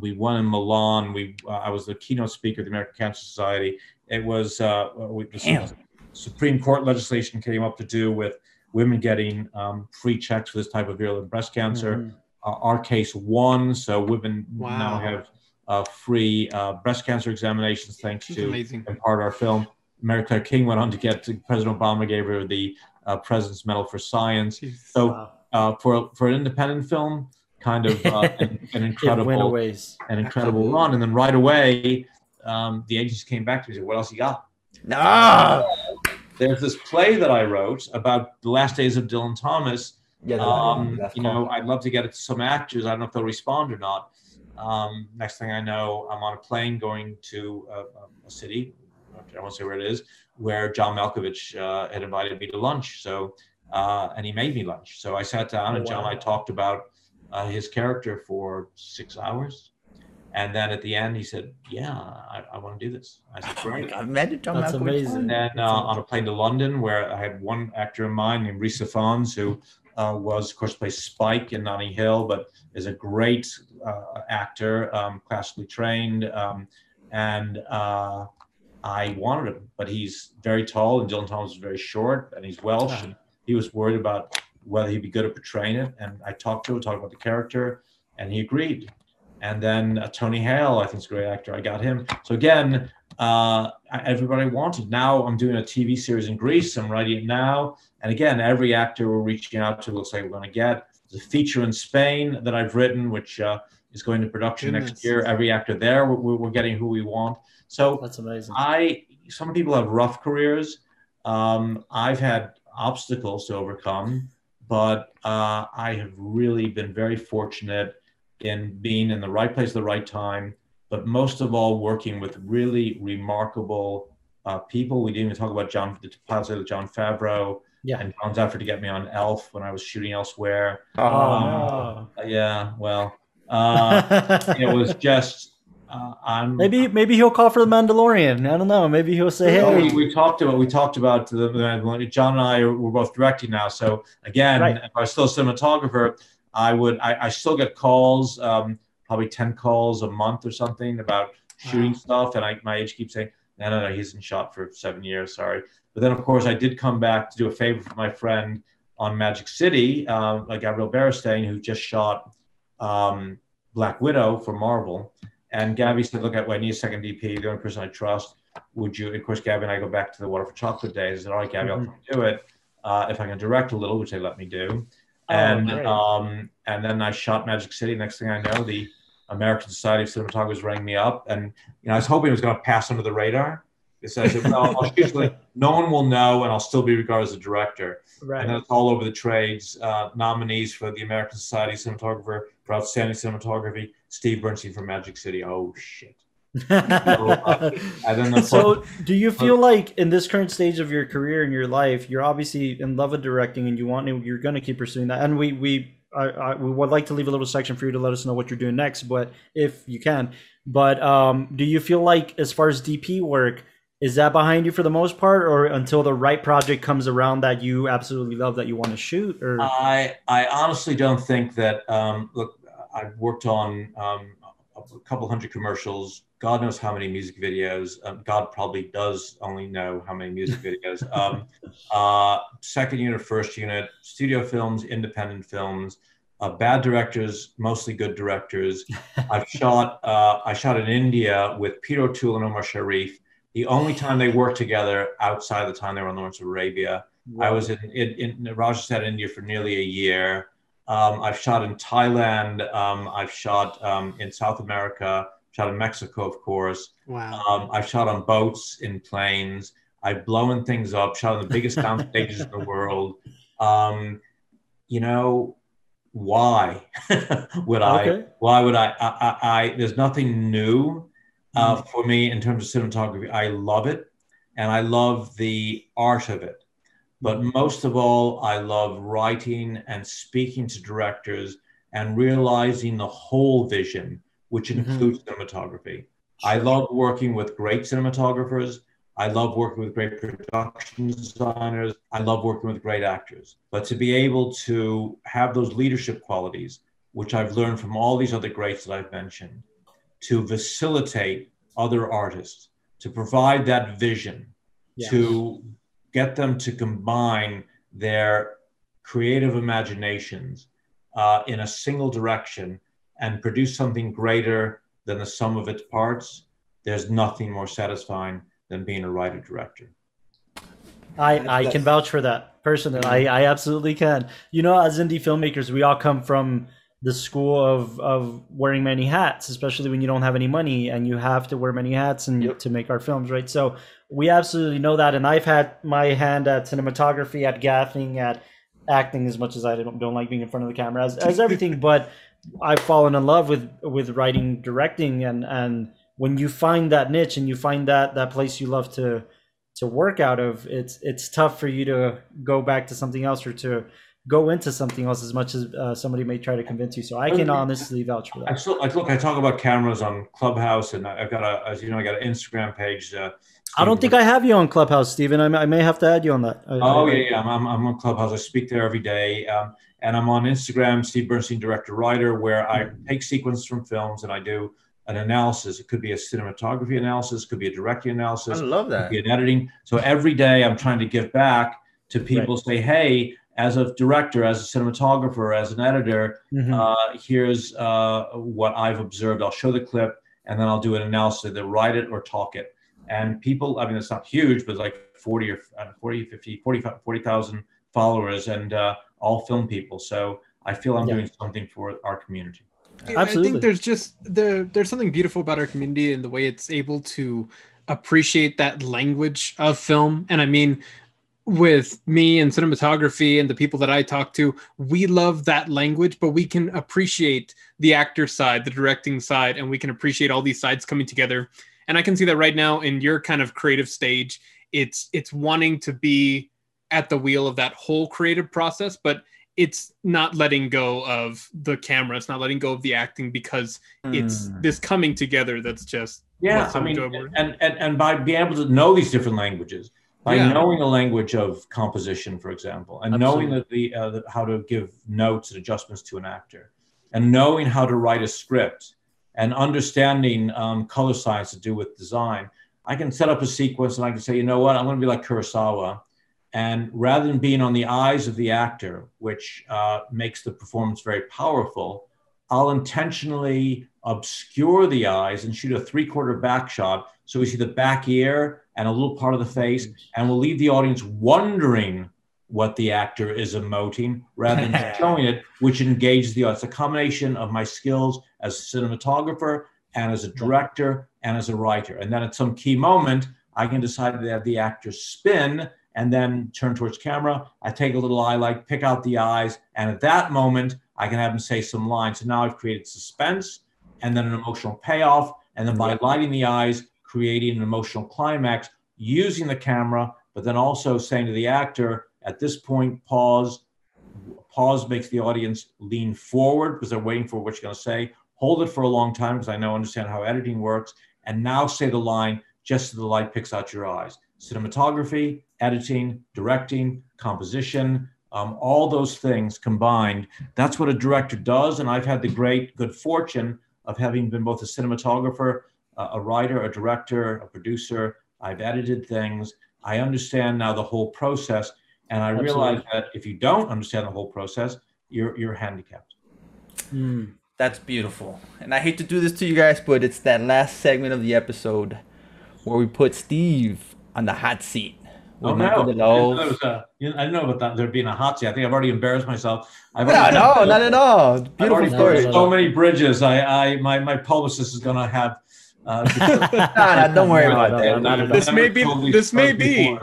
We won in Milan. I was the keynote speaker of the American Cancer Society. It was the Supreme Court legislation came up to do with women getting free checks for this type of virulent breast cancer. Mm-hmm. Our case won, so women now have free breast cancer examinations thanks to, in part, our film. Mary Claire King went on to get President Obama gave her the President's Medal for Science. So for an independent film, kind of an incredible run. And then right away, the agency came back to me and said, "What else you got?" No, there's this play that I wrote about the last days of Dylan Thomas. Yeah, you know, I'd love to get it to some actors. I don't know if they'll respond or not. Next thing I know, I'm on a plane going to a city. I won't say where it is, where John Malkovich had invited me to lunch. So, and he made me lunch. So I sat down and John and I talked about his character for 6 hours. And then at the end, he said, "Yeah, I want to do this." I said, "Great." I've met John Malkovich. Amazing. And then on a plane to London, where I had one actor in mind named Risa Fons, who was, of course, plays Spike in Notting Hill, but is a great actor, classically trained. I wanted him, but he's very tall and Dylan Thomas is very short and he's Welsh. And he was worried about whether he'd be good at portraying it. And I talked to him, talked about the character, and he agreed. And then Tony Hale, I think is a great actor. I got him. So again, everybody wanted. Now I'm doing a TV series in Greece. I'm writing it now. And again, every actor we're reaching out to looks like we're going to get. There's a feature in Spain that I've written, which is going to production next year. Every actor there, we're getting who we want. So that's amazing. Some people have rough careers. I've had obstacles to overcome, but I have really been very fortunate in being in the right place at the right time, but most of all, working with really remarkable people. We didn't even talk about John Favreau. Yeah. And John's effort to get me on Elf when I was shooting elsewhere. Yeah, well, it was just... maybe he'll call for the Mandalorian. I don't know. Maybe he'll say, "Hey." Oh, we talked about the Mandalorian. John and I were both directing now. So again, if I was still a cinematographer, I still get calls, probably 10 calls a month or something about shooting stuff. And my agent keeps saying, No, he hasn't shot for 7 years. Sorry." But then, of course, I did come back to do a favor for my friend on Magic City, like Gabriel Beristain, who just shot Black Widow for Marvel. And Gabby said, "Look, I need a second DP, the only person I trust. Would you?" Of course, Gabby and I go back to the Water for Chocolate days. I said, "All right, Gabby, I'll do it if I can direct a little," which they let me do. And and then I shot Magic City. Next thing I know, the American Society of Cinematographers rang me up, and you know, I was hoping it was going to pass under the radar. It says, "Well, I'll shoot like no one will know, and I'll still be regarded as a director." Right. And that's all over the trades. Nominees for the American Society of Cinematographer for Outstanding Cinematography: Steve Bernstein for Magic City. Oh shit! So, do you feel like in this current stage of your career and your life, you're obviously in love with directing, and you're going to keep pursuing that? And we would like to leave a little section for you to let us know what you're doing next, but if you can. But do you feel like, as far as DP work, is that behind you for the most part, or until the right project comes around that you absolutely love that you want to shoot? Or I honestly don't think that. Look, I've worked on a couple hundred commercials. God knows how many music videos. God probably does only know how many music videos. Second unit, first unit, studio films, independent films, bad directors, mostly good directors. I've shot. I shot in India with Peter O'Toole and Omar Sharif. The only time they worked together outside the time they were in Lawrence of Arabia. Wow. I was in Rajasthan, India for nearly a year. I've shot in Thailand. I've shot in South America, shot in Mexico, of course. Wow. I've shot on boats, in planes. I've blown things up, shot on the biggest downstages in the world. You know, why would I? There's nothing new. For me, in terms of cinematography, I love it, and I love the art of it. But most of all, I love writing and speaking to directors and realizing the whole vision, which includes cinematography. I love working with great cinematographers. I love working with great production designers. I love working with great actors. But to be able to have those leadership qualities, which I've learned from all these other greats that I've mentioned, to facilitate other artists, to provide that vision, yeah, to get them to combine their creative imaginations in a single direction and produce something greater than the sum of its parts, there's nothing more satisfying than being a writer-director. I can vouch for that personally. I absolutely can. You know, as indie filmmakers, we all come from the school of wearing many hats, especially when you don't have any money and you have to wear many hats and to make our films, right? So we absolutely know that. And I've had my hand at cinematography, at gaffing, at acting, as much as I don't like being in front of the camera, as everything. But I've fallen in love with writing, directing, and when you find that niche and you find that place you love to work out of, it's tough for you to go back to something else or to go into something else as much as somebody may try to convince you. So I can honestly vouch for that. Look, I talk about cameras on Clubhouse, and I've got an Instagram page. I don't think I have you on Clubhouse, Steven. I may have to add you on that. I'm on Clubhouse. I speak there every day. And I'm on Instagram, Steve Bernstein, Director Writer, where I take sequences from films and I do an analysis. It could be a cinematography analysis, could be a directing analysis. I love that. Could be an editing. So every day I'm trying to give back to people, say, hey, as a director, as a cinematographer, as an editor, here's what I've observed. I'll show the clip and then I'll do an analysis. They'll write it or talk it. And people, I mean, it's not huge, but like 40,000 followers and all film people. So I feel I'm doing something for our community. Absolutely. I think there's just there's something beautiful about our community and the way it's able to appreciate that language of film. And I mean, with me and cinematography and the people that I talk to, we love that language, but we can appreciate the actor side, the directing side, and we can appreciate all these sides coming together. And I can see that right now in your kind of creative stage, it's wanting to be at the wheel of that whole creative process, but it's not letting go of the camera. It's not letting go of the acting, because it's this coming together that's just and by being able to know these different languages, by knowing the language of composition, for example, and knowing that how to give notes and adjustments to an actor, and knowing how to write a script, and understanding color science to do with design, I can set up a sequence and I can say, you know what, I'm going to be like Kurosawa. And rather than being on the eyes of the actor, which makes the performance very powerful, I'll intentionally obscure the eyes and shoot a 3/4 back shot. So we see the back ear and a little part of the face, and we'll leave the audience wondering what the actor is emoting rather than showing it, which engages the audience. It's a combination of my skills as a cinematographer and as a director and as a writer. And then at some key moment, I can decide to have the actor spin and then turn towards camera. I take a little eye light, pick out the eyes, and at that moment, I can have them say some lines. So now I've created suspense, and then an emotional payoff, and then by lighting the eyes, creating an emotional climax, using the camera, but then also saying to the actor, at this point, pause. Pause makes the audience lean forward because they're waiting for what you're gonna say. Hold it for a long time, because I now understand how editing works, and now say the line just so the light picks out your eyes. Cinematography, editing, directing, composition, all those things combined. That's what a director does. And I've had the good fortune of having been both a cinematographer, a writer, a director, a producer. I've edited things. I understand now the whole process. And I realize that if you don't understand the whole process, you're handicapped. That's beautiful. And I hate to do this to you guys, but it's that last segment of the episode where we put Steve on the hot seat. I didn't know about that, there being a hot seat. I think I've already embarrassed myself. Not at all. Beautiful story. So many bridges. My publicist is going to have. Don't worry about that. This may be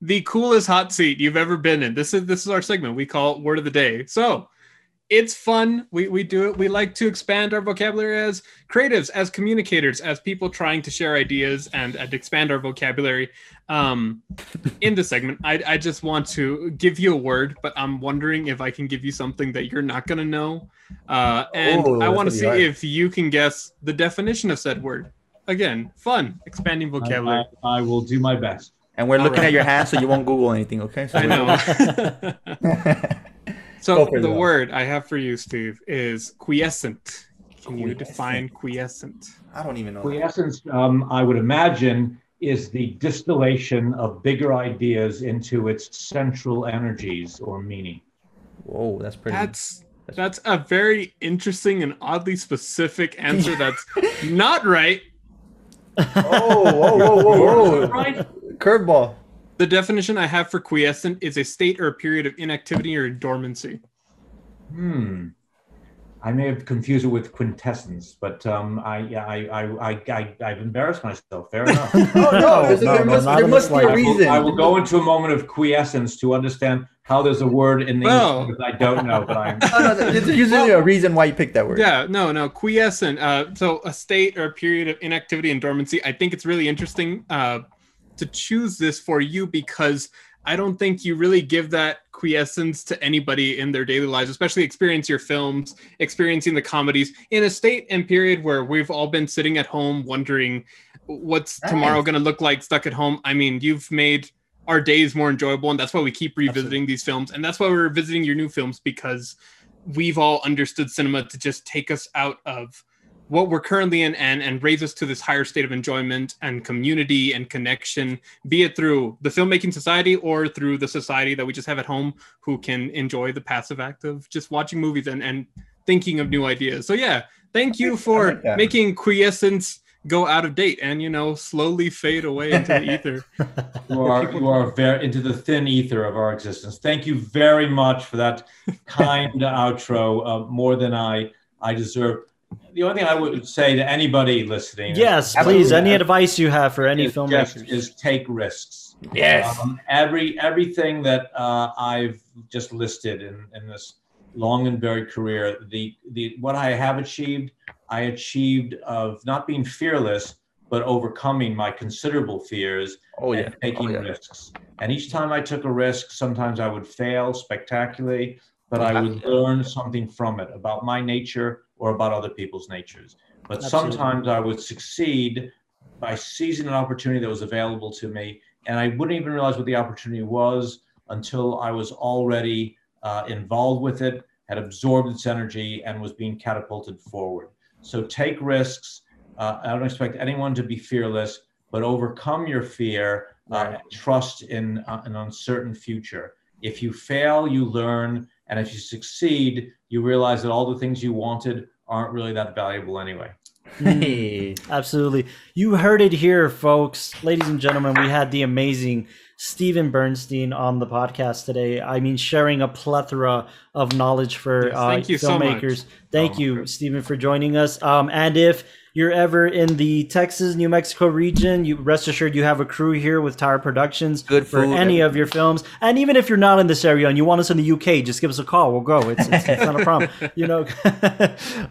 the coolest hot seat you've ever been in. This is our segment. We call it Word of the Day. So it's fun. We do it. We like to expand our vocabulary as creatives, as communicators, as people trying to share ideas and expand our vocabulary. In this segment, I just want to give you a word, but I'm wondering if I can give you something that you're not going to know. And I want to see if you can guess the definition of said word. again, fun, expanding vocabulary. I will do my best. And we're looking at your hand so you won't Google anything, okay? So I know. So the word I have for you, Steve, is quiescent. Can you define quiescent? I don't even know. Quiescence, I would imagine, is the distillation of bigger ideas into its central energies or meaning. Whoa, that's pretty. That's a very interesting and oddly specific answer. That's not right. Oh, whoa, whoa, whoa, whoa! Right? Curveball. The definition I have for quiescent is a state or a period of inactivity or dormancy. Hmm. I may have confused it with quintessence, but I've embarrassed myself. Fair enough. There must be a reason. I will go into a moment of quiescence to understand how there's a word in the English that I don't know. But I'm there's usually a reason why you picked that word. Yeah, no, quiescent. So a state or a period of inactivity and dormancy. I think it's really interesting to choose this for you because I don't think you really give that quiescence to anybody in their daily lives, especially experiencing the comedies in a state and period where we've all been sitting at home wondering what's tomorrow going to look like, stuck at home. I mean, you've made our days more enjoyable, and that's why we keep revisiting these films. And that's why we're revisiting your new films, because we've all understood cinema to just take us out of what we're currently in and raise us to this higher state of enjoyment and community and connection, be it through the filmmaking society or through the society that we just have at home who can enjoy the passive act of just watching movies and thinking of new ideas. So yeah, thank you for making quiescence go out of date and, you know, slowly fade away into the ether. You are very into the thin ether of our existence. Thank you very much for that kind outro, more than I deserve. The only thing I would say to anybody listening, yes, please, any advice you have for any filmmakers is take risks. Yes, everything that I've just listed in this long and varied career, the what I have achieved, I achieved of not being fearless, but overcoming my considerable fears and taking risks. And each time I took a risk, sometimes I would fail spectacularly, but I would learn something from it about my nature or about other people's natures. But sometimes I would succeed by seizing an opportunity that was available to me, and I wouldn't even realize what the opportunity was until I was already involved with it, had absorbed its energy, and was being catapulted forward. So take risks. I don't expect anyone to be fearless, but overcome your fear, and trust in an uncertain future. If you fail, you learn, and if you succeed, you realize that all the things you wanted aren't really that valuable anyway. Hey, absolutely. You heard it here, folks. Ladies and gentlemen, we had the amazing Steven Bernstein on the podcast today. I mean, sharing a plethora of knowledge for filmmakers. Thank you, Steven, for joining us. And if you're ever in the Texas, New Mexico region, you rest assured you have a crew here with Tower Productions for any of your films. And even if you're not in this area and you want us in the UK, just give us a call. We'll go. It's not a problem, you know.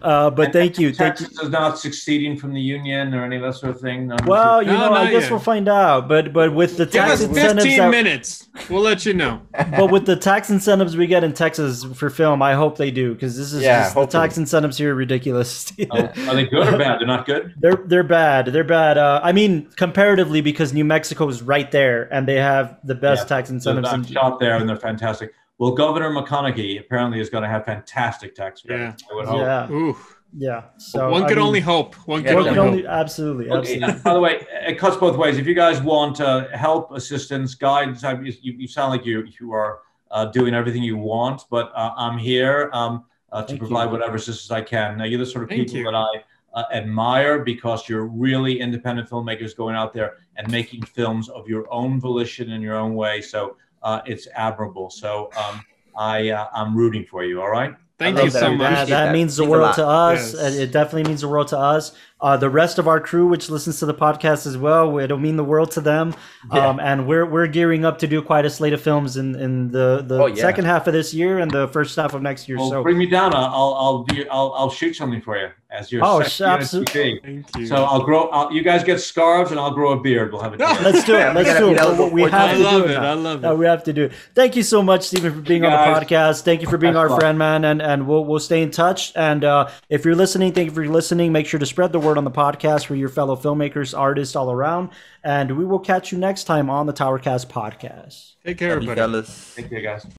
But thank you. Texas is not succeeding from the union or any of that sort of thing. Well, you know, I guess we'll find out. But with the tax incentives, 15 minutes, we'll let you know. But with the tax incentives we get in Texas for film, I hope they do, because this is the tax incentives here are ridiculous. Are they good or bad? Not good. They're bad. They're bad. I mean, comparatively, because New Mexico is right there, and they have the best tax incentives. They're shot there, and they're fantastic. Well, Governor McConaughey apparently is going to have fantastic tax credits. I would hope. Yeah. Ooh. Yeah. So one could only hope. One could only hope. Absolutely. Okay. Absolutely. By the way, it cuts both ways. If you guys want help, assistance, guidance, you sound like you are doing everything you want, but I'm here to provide whatever assistance I can. Now, you're the sort of people that I admire, because you're really independent filmmakers going out there and making films of your own volition in your own way. So it's admirable. So I'm rooting for you. All right. Thank you so much. That means the world to us. Yes. It definitely means the world to us. The rest of our crew, which listens to the podcast as well, it'll mean the world to them. Yeah. And we're gearing up to do quite a slate of films in the second half of this year and the first half of next year. Well, so bring me down. I'll shoot something for you. as your absolutely. Thank you. So I'll grow. You guys get scarves, and I'll grow a beard. We'll have it. Let's do it. Let's do it. We have to do it. I love it. We have to do it. Thank you so much, Steven, for being on the podcast. Thank you for being our friend, man. And we'll stay in touch. And if you're listening, thank you for listening. Make sure to spread the word on the podcast for your fellow filmmakers, artists all around. And we will catch you next time on the Towercast podcast. Take care, everybody. Take care, guys.